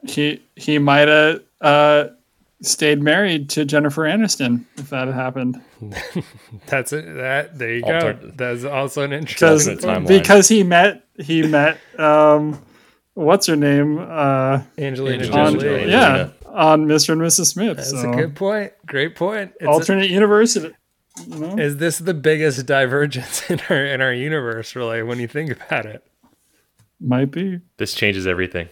He might have stayed married to Jennifer Aniston if that had happened. That's it. There you go. That's also an interesting timeline. Because he met what's her name? Angelina Jolie. Yeah, on Mr. and Mrs. Smith. That's a good point. Great point. It's alternate universe. You know? Is this the biggest divergence in our universe? Really, when you think about it. Might be. This changes everything.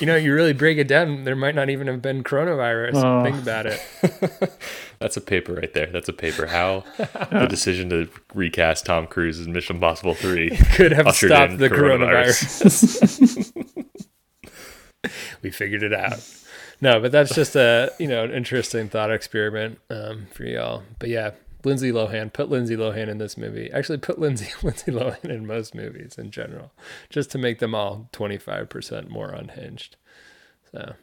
You know, you really break it down, there might not even have been coronavirus. Think about it. That's a paper right there. That's a paper. How the decision to recast Tom Cruise in Mission Impossible 3 could have stopped the coronavirus. We figured it out. No, but that's just an interesting thought experiment for y'all. But yeah. Lindsay Lohan, put Lindsay Lohan in this movie. Actually, put Lindsay Lohan in most movies in general, just to make them all 25% more unhinged. So,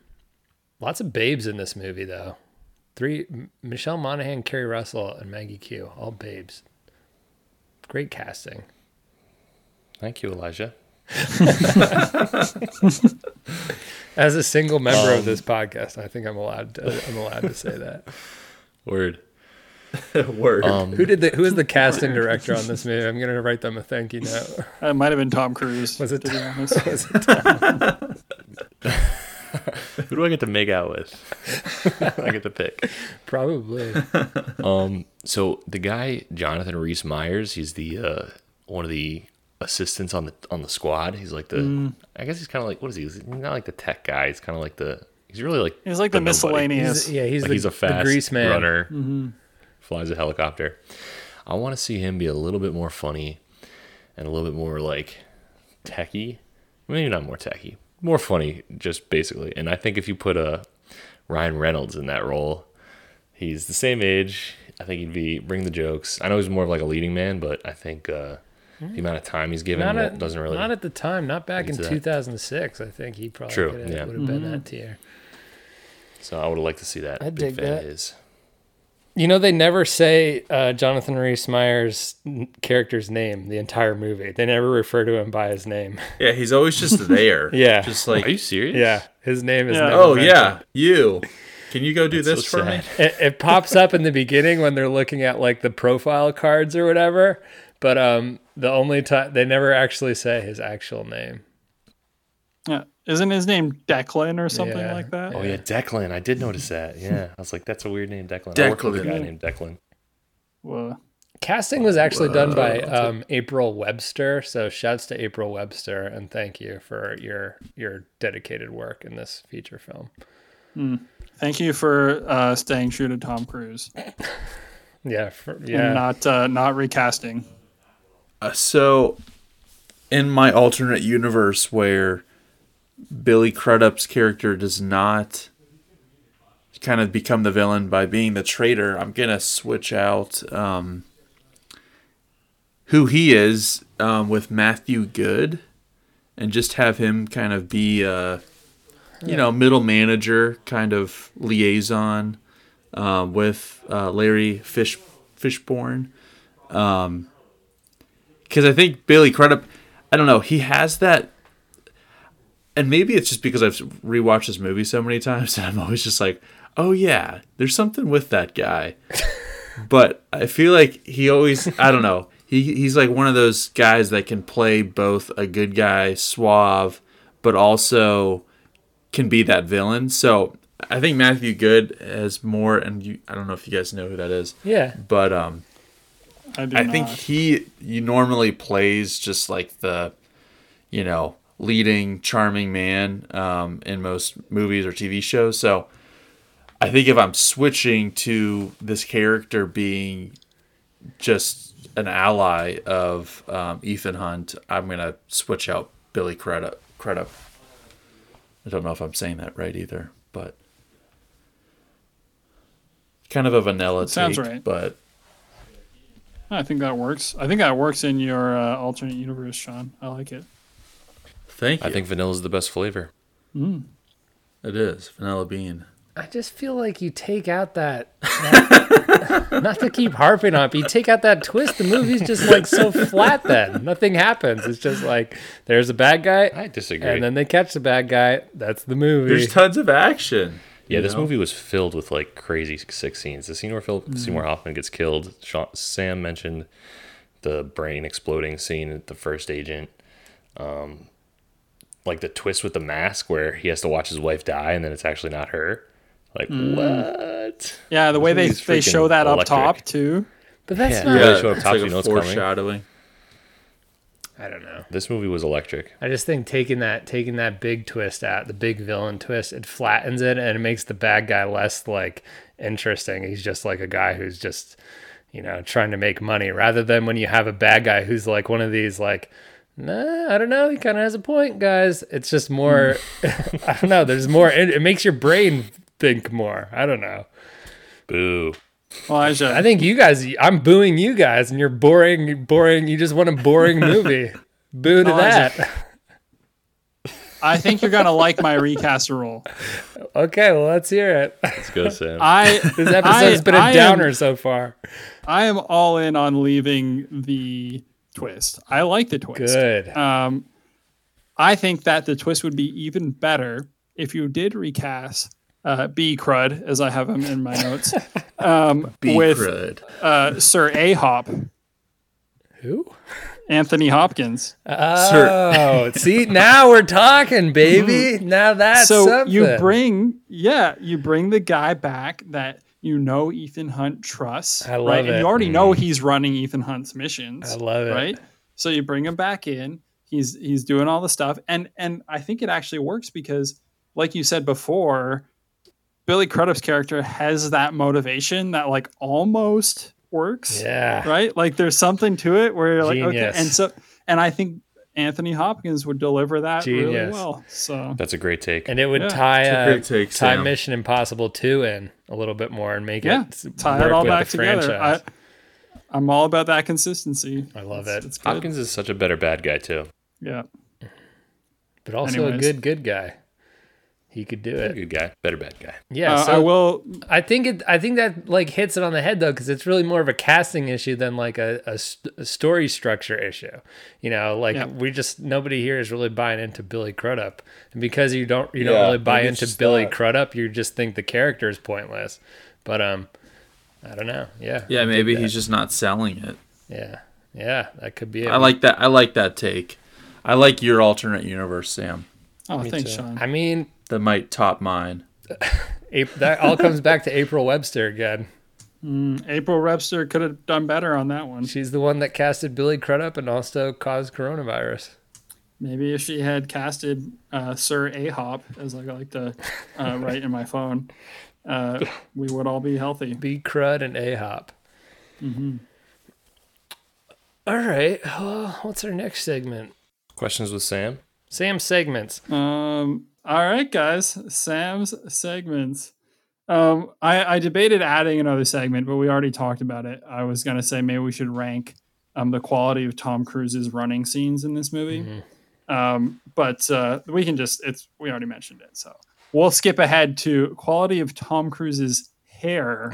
lots of babes in this movie, though. Michelle Monaghan, Carrie Russell, and Maggie Q, all babes. Great casting. Thank you, Elijah. As a single member of this podcast, I think I'm allowed to say that. Word. Word. Who is the casting director on this movie? I'm gonna write them a thank you note. It might have been Tom Cruise. Was it? Was it Tom? Who do I get to make out with? I get to pick. Probably. So the guy Jonathan Rhys Meyers, he's the one of the assistants on the squad. He's like the. I guess he's kind of like, what is he? He's not like the tech guy. He's kind of like the. He's really like. He's like the miscellaneous. He's a fast grease man. Runner. Mm-hmm. Flies a helicopter. I want to see him be a little bit more funny and a little bit more like techie. Maybe not more techie, more funny, just basically. And I think if you put a Ryan Reynolds in that role, he's the same age. I think he'd be bring the jokes. I know he's more of like a leading man, but I think the amount of time he's given doesn't really. Not at the time, not back in 2006. I think he probably would have been that tier. So I would have liked to see that. I dig that. You know, they never say Jonathan Rhys Meyers' character's name the entire movie. They never refer to him by his name. Yeah, he's always just there. Yeah. Just like, are you serious? Yeah. His name is never mentioned. You. Can you go do this for me? It pops up in the beginning when they're looking at like the profile cards or whatever. But the only time they never actually say his actual name. Yeah. Isn't his name Declan or something like that? Oh, yeah, Declan. I did notice that. Yeah. I was like, that's a weird name, Declan. I worked with a guy named Declan. Whoa. Casting was actually done by April Webster. So shouts to April Webster, and thank you for your dedicated work in this feature film. Mm. Thank you for staying true to Tom Cruise. And not recasting. So in my alternate universe where Billy Crudup's character does not kind of become the villain by being the traitor, I'm going to switch out who he is with Matthew Goode and just have him kind of be middle manager, kind of liaison with Larry Fishburne. Because I think Billy Crudup, I don't know, he has that. And maybe it's just because I've rewatched this movie so many times and I'm always just like, oh yeah, there's something with that guy. But I feel like he always, I don't know, he's like one of those guys that can play both a good guy, suave, but also can be that villain. So I think Matthew Goode has more, and I don't know if you guys know who that is. Yeah. But I think he normally plays just like the, leading, charming man in most movies or TV shows. So I think if I'm switching to this character being just an ally of Ethan Hunt, I'm going to switch out Billy Crudup. I don't know if I'm saying that right either, but kind of a vanilla take. Sounds right. But I think that works. I think that works in your alternate universe, Sean. I like it. Thank you. I think vanilla is the best flavor. Mm. It is. Vanilla bean. I just feel like you take out that not to keep harping on, but you take out that twist. The movie's just like so flat then. Nothing happens. It's just like there's a bad guy. I disagree. And then they catch the bad guy. That's the movie. There's tons of action. Yeah, this movie was filled with like crazy sex scenes. The scene where Philip Seymour Hoffman gets killed. Sam mentioned the brain exploding scene at the first agent. Like the twist with the mask where he has to watch his wife die and then it's actually not her. Like, what? Yeah, the way they show that electric. Up top, too. But that's not... Yeah, they show up top, like you know what's foreshadowing. Coming. I don't know. This movie was electric. I just think taking that big twist out, the big villain twist, it flattens it and it makes the bad guy less, like, interesting. He's just, like, a guy who's just, trying to make money. Rather than when you have a bad guy who's, like, one of these, like... Nah, I don't know. He kind of has a point, guys. It's just more, I don't know. There's more, it makes your brain think more. I don't know. Boo. Well, I think you guys, I'm booing you guys and you're boring. You just want a boring movie. Boo to that. I think you're going to like my recast role. Okay, well, let's hear it. Let's go, Sam. This episode's been a downer so far. I am all in on leaving the... twist. I like the twist. Good. I think that the twist would be even better if you did recast B Crud, as I have him in my notes, with Sir A Hop. Who? Anthony Hopkins. Oh, see, now we're talking, baby. Now that's something. You bring the guy back that. Ethan Hunt trusts. I love it. And you already know he's running Ethan Hunt's missions. I love it. Right? So you bring him back in. He's doing all the stuff. And I think it actually works because, like you said before, Billy Crudup's character has that motivation that like almost works. Yeah. Right? Like there's something to it where you're like, okay. And I think Anthony Hopkins would deliver that really well. So that's a great take, and it would tie Mission Impossible 2 in a little bit more and make it tie it all back together. I'm all about that consistency. I love it. It's Hopkins is such a better bad guy too. Yeah, but also a good guy. He could do it. Good guy, better bad guy. Yeah, so I will. I think that like hits it on the head though, because it's really more of a casting issue than like a story structure issue. You know, like nobody here is really buying into Billy Crudup, and because you don't really buy into Billy Crudup, you just think the character is pointless. But I don't know. Yeah. Yeah, maybe he's just not selling it. Yeah, yeah, that could be it. I like that take. I like your alternate universe, Sam. Oh, thanks, Sean. I mean. That might top mine. That all comes back to April Webster again. April Webster could have done better on that one. She's the one that casted Billy Crudup and also caused coronavirus. Maybe if she had casted Sir A-Hop, as I like to write in my phone, we would all be healthy. B Crud and A-Hop. Mm-hmm. All right. What's our next segment? Questions with Sam? Sam segments. All right, guys. Sam's segments. I debated adding another segment, but we already talked about it. I was going to say maybe we should rank the quality of Tom Cruise's running scenes in this movie. Mm-hmm. But we can we already mentioned it. So we'll skip ahead to quality of Tom Cruise's hair.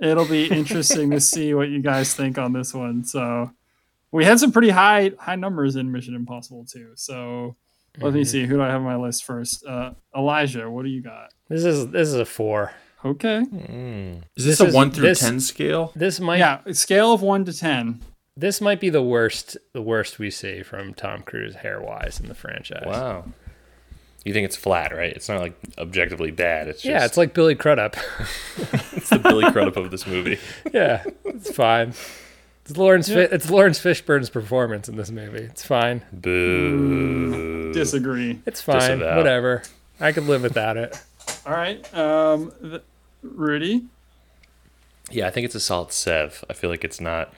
It'll be interesting to see what you guys think on this one. So we had some pretty high numbers in Mission Impossible 2. So... Let me see. Who do I have on my list first? Elijah, what do you got? This is a 4. Okay. Is this a 1 through 10 scale? This might scale of 1 to 10. This might be the worst we see from Tom Cruise hair wise in the franchise. Wow. You think it's flat, right? It's not like objectively bad. It's just it's like Billy Crudup. It's the Billy Crudup of this movie. Yeah, it's fine. It's Lawrence Fishburne's performance in this movie. It's fine. Boo. Disagree. It's fine. Disavow. Whatever. I could live without it. All right. Rudy? Yeah, I think it's a solid 7. I feel like it's not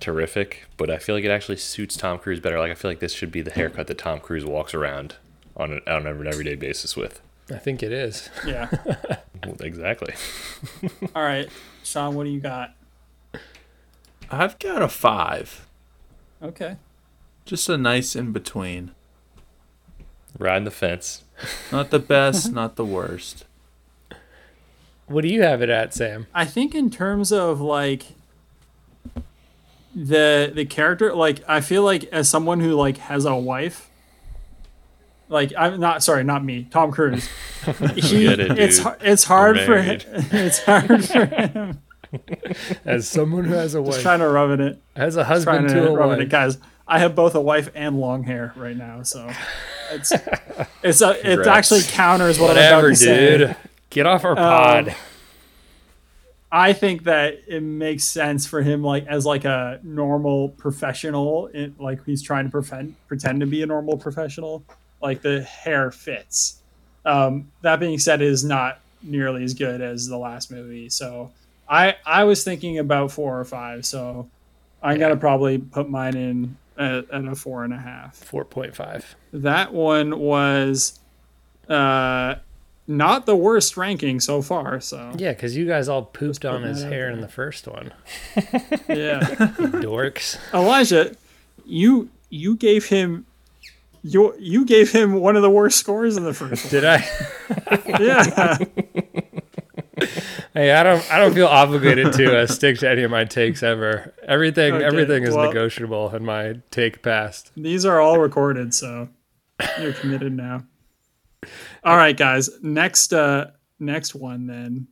terrific, but I feel like it actually suits Tom Cruise better. Like I feel like this should be the haircut that Tom Cruise walks around on an everyday basis with. I think it is. Yeah. Exactly. All right. Sean, what do you got? I've got a 5. Okay. Just a nice in-between. Riding the fence. Not the best, not the worst. What do you have it at, Sam? I think in terms of, like, the character, like, I feel like as someone who, like, has a wife, like, Tom Cruise. It's hard for him. As someone who has a wife, just trying to rub it in. As a husband to a wife, guys. I have both a wife and long hair right now, so it actually counters what I'm about to say. Dude, get off our pod. I think that it makes sense for him, like as like a normal professional, like he's trying to pretend to be a normal professional. Like the hair fits. That being said, it is not nearly as good as the last movie, so. I was thinking about 4 or 5, so I gotta probably put mine in at a 4.5. 4.5. That one was not the worst ranking so far. So yeah, because you guys all pooped on his hair in the first one. Yeah, dorks. Elijah, you gave him. You gave him one of the worst scores in the first one. Did I? Yeah. Hey, I don't feel obligated to stick to any of my takes ever. Everything is negotiable in my take past. These are all recorded, so you're committed now. All right, guys. Next one then.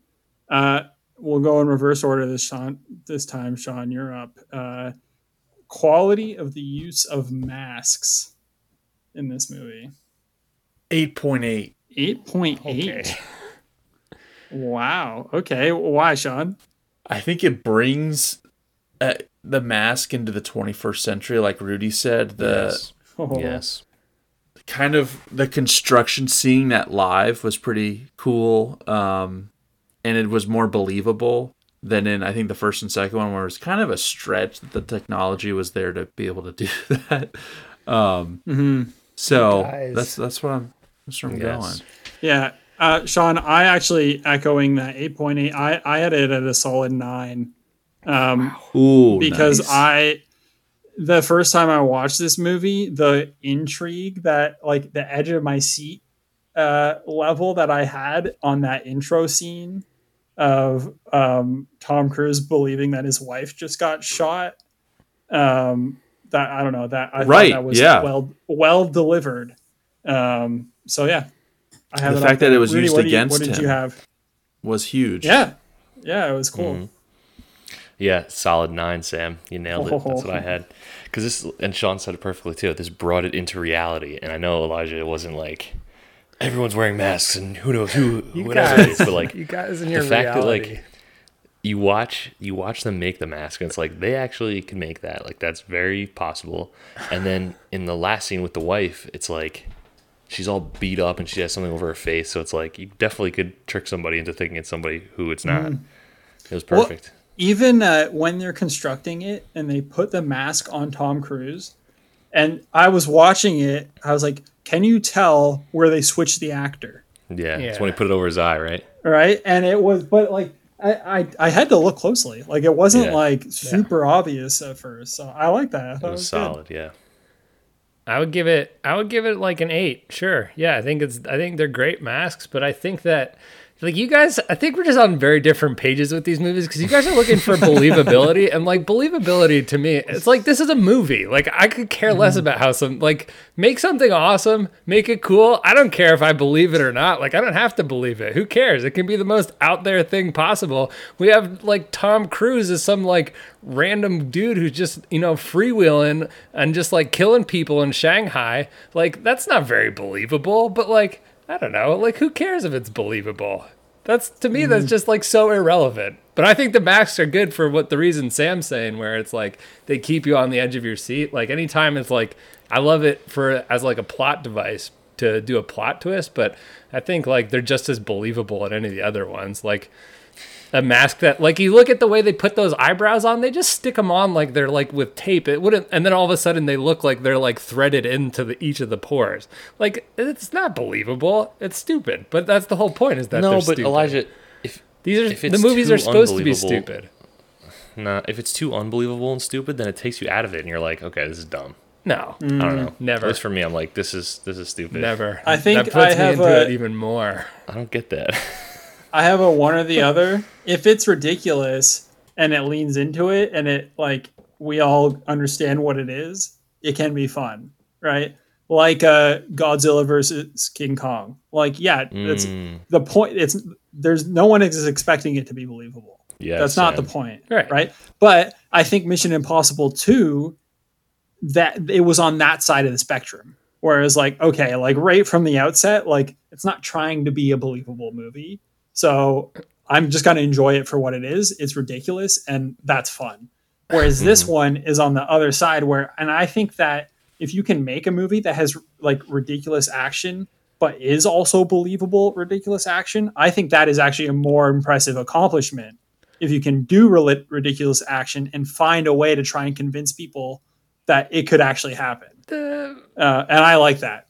We'll go in reverse order this time, Sean, you're up. Quality of the use of masks in this movie. 8.8. 8.8. Okay. Wow. Okay. Why, Sean? I think it brings the mask into the 21st century, like Rudy said. Yes. Kind of the construction, seeing that live was pretty cool, and it was more believable than in, I think, the first and second one, where it was kind of a stretch that the technology was there to be able to do that. So that's what I'm, that's where I'm going. Yeah. Sean, I actually, echoing that 8.8, I had it at a solid 9. Ooh, because nice. The first time I watched this movie, the intrigue that, like, the edge of my seat level that I had on that intro scene of Tom Cruise believing that his wife just got shot. That, I don't know, that I thought that was well delivered. So yeah, I have the fact that it was used against him. What did you have? Was huge. Yeah, yeah, it was cool. Mm-hmm. Yeah, solid 9, Sam. You nailed it. That's what I had. Because this, and Sean said it perfectly too, this brought it into reality. And I know, Elijah, it wasn't like everyone's wearing masks and who knows who, but like you guys in your the fact reality. That like you watch them make the mask, and it's like they actually can make that. Like that's very possible. And then in the last scene with the wife, it's like she's all beat up and she has something over her face. So it's like you definitely could trick somebody into thinking it's somebody who it's not. It was perfect. Well, even when they're constructing it and they put the mask on Tom Cruise, and I was watching it, I was like, can you tell where they switched the actor? Yeah, it's when he put it over his eye, right? Right, and it was, but like I had to look closely. Like it wasn't like super obvious at first. So I like that. I thought it was solid. Good. Yeah, I would give it like an 8. Sure. Yeah, I think they're great masks, but I think that. Like you guys, I think we're just on very different pages with these movies because you guys are looking for believability, and like believability to me, it's like this is a movie. Like I could care less about how some like make something awesome, make it cool. I don't care if I believe it or not. Like I don't have to believe it. Who cares? It can be the most out there thing possible. We have like Tom Cruise as some like random dude who's just, you know, freewheeling and just like killing people in Shanghai. Like that's not very believable, but like. I don't know. Like, who cares if it's believable? That's to me, that's just like so irrelevant. But I think the masks are good for what the reason Sam's saying, where it's like they keep you on the edge of your seat. Like anytime it's like, I love it for as like a plot device to do a plot twist. But I think like they're just as believable as any of the other ones. Like a mask that like you look at the way they put those eyebrows on, they just stick them on like they're like with tape. It wouldn't, and then all of a sudden they look like they're like threaded into each of the pores. Like it's not believable. It's stupid. But that's the whole point is that no, they're stupid. No, but Elijah, if the movies are supposed to be stupid. No, if it's too unbelievable and stupid, then it takes you out of it, and you're like, okay, this is dumb. No, I don't know. Never. At least for me, I'm like, this is stupid. Never. I think that puts me into it even more. I don't get that. I have a one or the other. If it's ridiculous and it leans into it and it like we all understand what it is, it can be fun, right? Like Godzilla versus King Kong. Like, yeah, that's the point. It's there's no one is expecting it to be believable. Yeah, that's not the point, right? But I think Mission Impossible 2, that it was on that side of the spectrum. Whereas, like, okay, like right from the outset, like it's not trying to be a believable movie. So I'm just going to enjoy it for what it is. It's ridiculous. And that's fun. Whereas this one is on the other side where, and I think that if you can make a movie that has like ridiculous action, but is also believable, ridiculous action, I think that is actually a more impressive accomplishment. If you can do ridiculous action and find a way to try and convince people that it could actually happen. And I like that.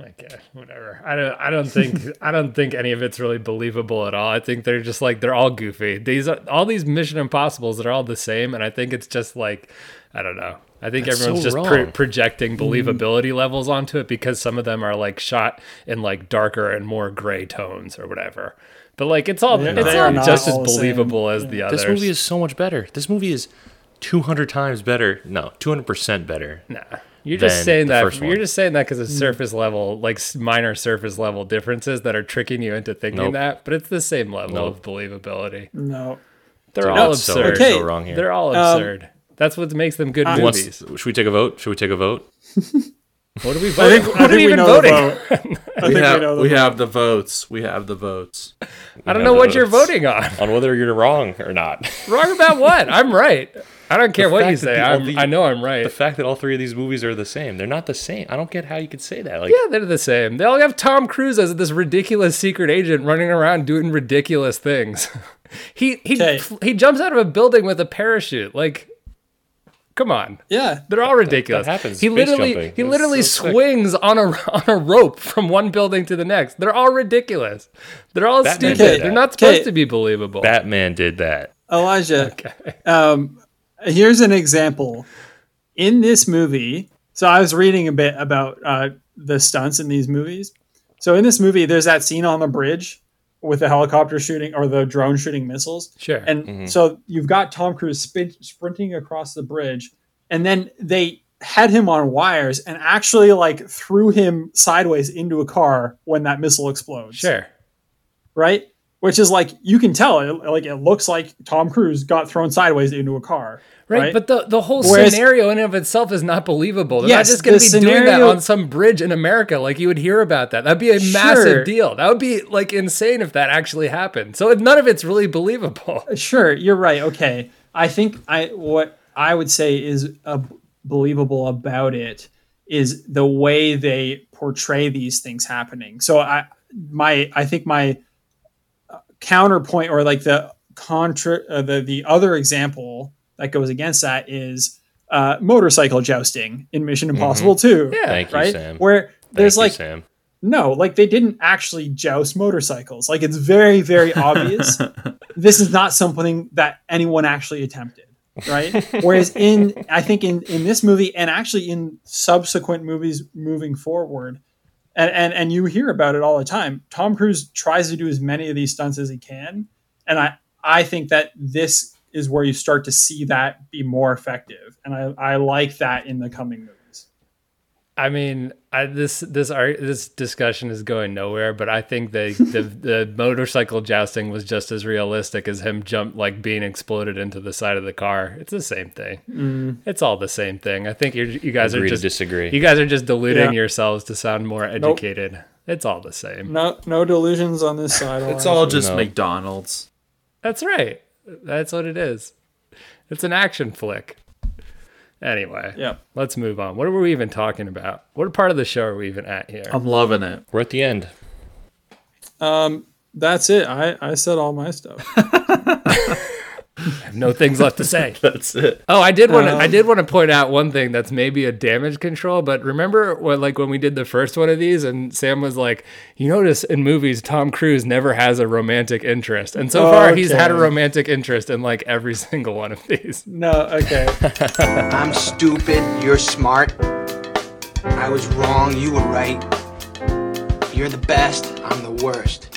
Okay, whatever. I don't think any of it's really believable at all. I think they're just like they're all goofy. These are all these Mission Impossibles that are all the same, and I think it's just like I don't know. I think that's everyone's so just projecting believability levels onto it because some of them are like shot in like darker and more gray tones or whatever. But like it's all it's not just as believable as the others. This movie is so much better. This movie is 200 times better. No, 200% better. Nah. You're just saying that because of surface level, like minor surface level differences that are tricking you into thinking that, but it's the same level of believability. No, they're all absurd. So wrong here. They're all absurd. That's what makes them good movies. Should we take a vote? What are we voting? What are we even voting? We have the votes. I don't know what you're voting on. On whether you're wrong or not. Wrong about what? I'm right. I don't care what you say. I know I'm right. The fact that all three of these movies are the same. They're not the same. I don't get how you could say that. Like, yeah, they're the same. They all have Tom Cruise as this ridiculous secret agent running around doing ridiculous things. He jumps out of a building with a parachute. Like, come on. Yeah. They're all ridiculous. That happens. He literally swings on a rope from one building to the next. They're all ridiculous. They're all stupid. They're not supposed to be believable. Batman did that. Elijah, okay. Here's an example. In this movie, so I was reading a bit about the stunts in these movies. So in this movie, there's that scene on the bridge with the helicopter shooting or the drone shooting missiles. Sure. And so you've got Tom Cruise sprinting across the bridge, and then they had him on wires and actually like threw him sideways into a car when that missile explodes. Sure. Right? Which is like, you can tell it looks like Tom Cruise got thrown sideways into a car. Right. But the whole scenario in and of itself is not believable. They're not just going to be doing that on some bridge in America. Like, you would hear about that. That'd be a massive deal. That would be like insane if that actually happened. So none of it's really believable. Sure. You're right. Okay. I think what I would say is believable about it is the way they portray these things happening. So I think my counterpoint, or like the the other example that goes against that is motorcycle jousting in Mission Impossible 2. Yeah, Thank you, Sam. Where there's they didn't actually joust motorcycles. Like, it's very, very obvious. This is not something that anyone actually attempted, right? Whereas I think in this movie, and actually in subsequent movies moving forward, And you hear about it all the time. Tom Cruise tries to do as many of these stunts as he can. And I think that this is where you start to see that be more effective. And I like that in the coming movies. I mean, this discussion is going nowhere, but I think the motorcycle jousting was just as realistic as him being exploded into the side of the car. It's the same thing. Mm. It's all the same thing. I think you guys are just deluding yourselves to sound more educated. Nope. It's all the same. No delusions on this side. It's all just McDonald's. That's right. That's what it is. It's an action flick. Anyway, let's move on. What were we even talking about? What part of the show are we even at here? I'm loving it. We're at the end. That's it. I said all my stuff. I have no things left to say. That's it. Oh, I did want to point out one thing that's maybe a damage control, but remember when we did the first one of these and Sam was like, you notice in movies Tom Cruise never has a romantic interest. And so far he's had a romantic interest in like every single one of these. No, okay. I'm stupid, you're smart. I was wrong, you were right. You're the best, I'm the worst.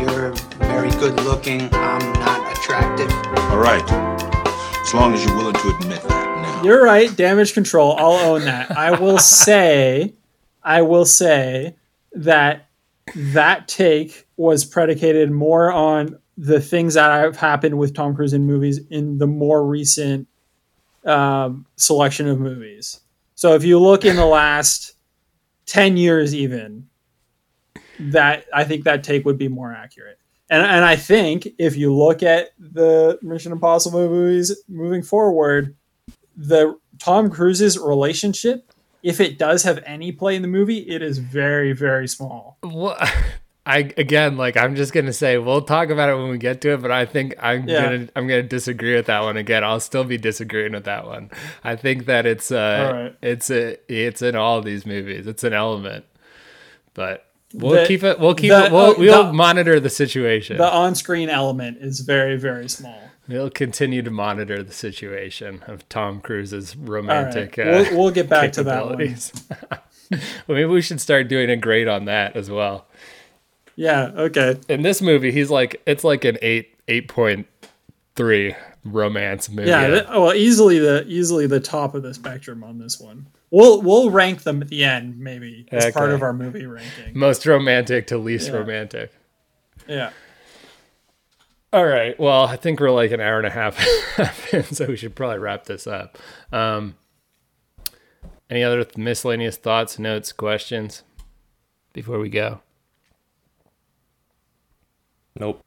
You're very good looking, I'm not. Attractive. All right. As long as you're willing to admit that now. You're right. Damage control. I'll own that. I will say that take was predicated more on the things that have happened with Tom Cruise in movies in the more recent selection of movies. So if you look in the last 10 years even, that I think that take would be more accurate. And I think if you look at the Mission Impossible movies moving forward, the Tom Cruise's relationship, if it does have any play in the movie, it is very, very small. Well, I'm just gonna say we'll talk about it when we get to it, but I think I'm gonna disagree with that one again. I'll still be disagreeing with that one. I think that it's it's in all these movies. It's an element, but. We'll keep it. We'll monitor the situation. The on-screen element is very, very small. We'll continue to monitor the situation of Tom Cruise's romantic. Right. We'll get back to that one. Maybe we should start doing a grade on that as well. Yeah. Okay. In this movie, he's like, it's like an 8.3 romance movie. Yeah. Easily the top of the spectrum on this one. We'll rank them at the end, maybe, as part of our movie ranking. Most romantic to least romantic. Yeah. All right. Well, I think we're like an hour and a half in, so we should probably wrap this up. Any other miscellaneous thoughts, notes, questions before we go? Nope.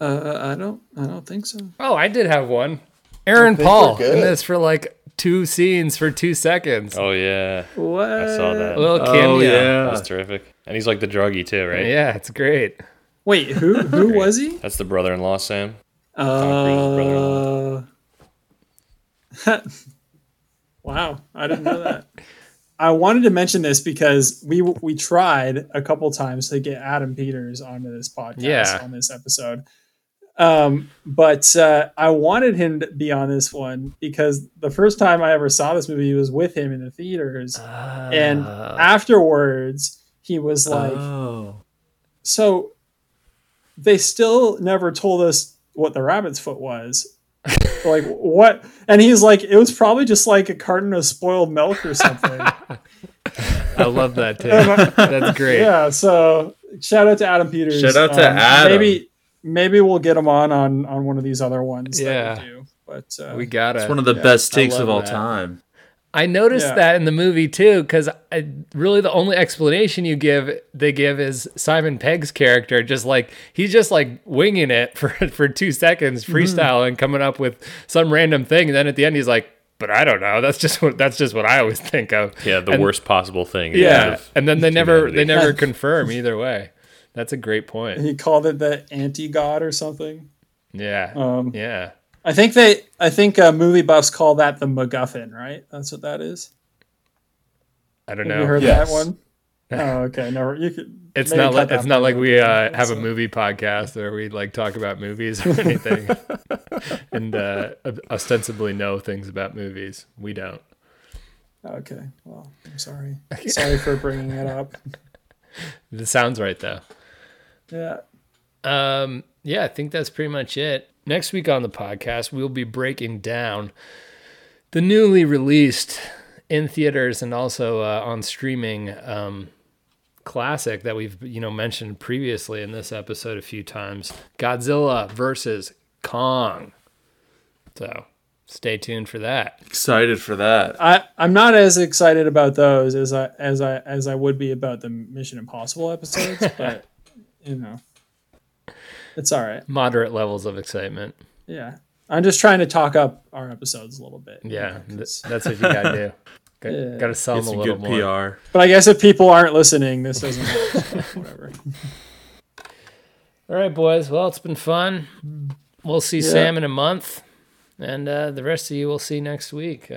I don't think so. Oh, I did have one. Aaron Paul in this for like... 2 scenes for 2 seconds. Oh, yeah. What? I saw that. A little cameo. Oh, yeah. That's terrific. And he's like the druggie, too, right? Yeah, it's great. Wait, who was he? That's the brother-in-law, Sam. Tom Cruise's brother-in-law. Wow, I didn't know that. I wanted to mention this because we tried a couple times to get Adam Peters onto this podcast on this episode. But I wanted him to be on this one because the first time I ever saw this movie was with him in the theaters. And afterwards he was like, so they still never told us what the rabbit's foot was. Like, what? And he's like, it was probably just like a carton of spoiled milk or something. I love that too. That's great. Yeah. So shout out to Adam Peters. Shout out to Adam. Maybe we'll get him on one of these other ones. Yeah. That we do. But we got it. It's one of the best takes of all time. I noticed that in the movie too, because really the only explanation they give is Simon Pegg's character he's just winging it for 2 seconds, freestyling, coming up with some random thing, and then at the end he's like, "But I don't know. That's just what I always think of." Yeah, the worst possible thing. Yeah, and then they never confirm either way. That's a great point. He called it the anti-god or something. Yeah. Yeah. I think movie buffs call that the MacGuffin, right? That's what that is. I don't know. Have you heard that one? Oh, okay. No, it's not like we have a movie podcast or we talk about movies or anything, and ostensibly know things about movies. We don't. Okay. Well, I'm sorry. Sorry for bringing that up. That sounds right though. Yeah. I think that's pretty much it. Next week on the podcast, we'll be breaking down the newly released in theaters and also on streaming classic that we've mentioned previously in this episode a few times, Godzilla versus Kong. So stay tuned for that. Excited for that. I'm not as excited about those as I would be about the Mission Impossible episodes, but it's all right. Moderate levels of excitement. Yeah. I'm just trying to talk up our episodes a little bit. Yeah. That's what you got to do. Got to sell them a little more. PR. But I guess if people aren't listening, this doesn't matter. Whatever. All right, boys. Well, it's been fun. We'll see Sam in a month. And the rest of you will see next week.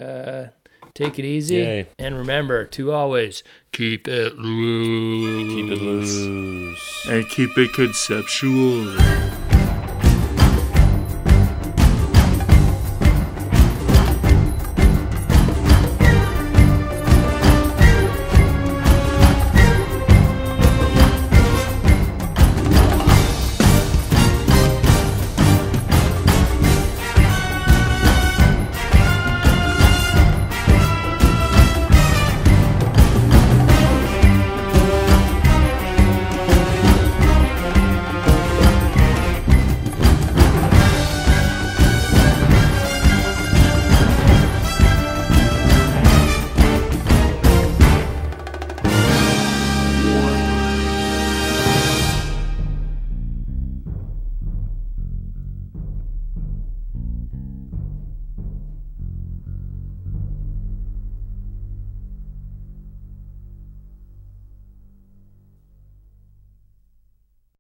Take it easy. Yay. And remember to always keep it loose. Keep it loose. And keep it conceptual.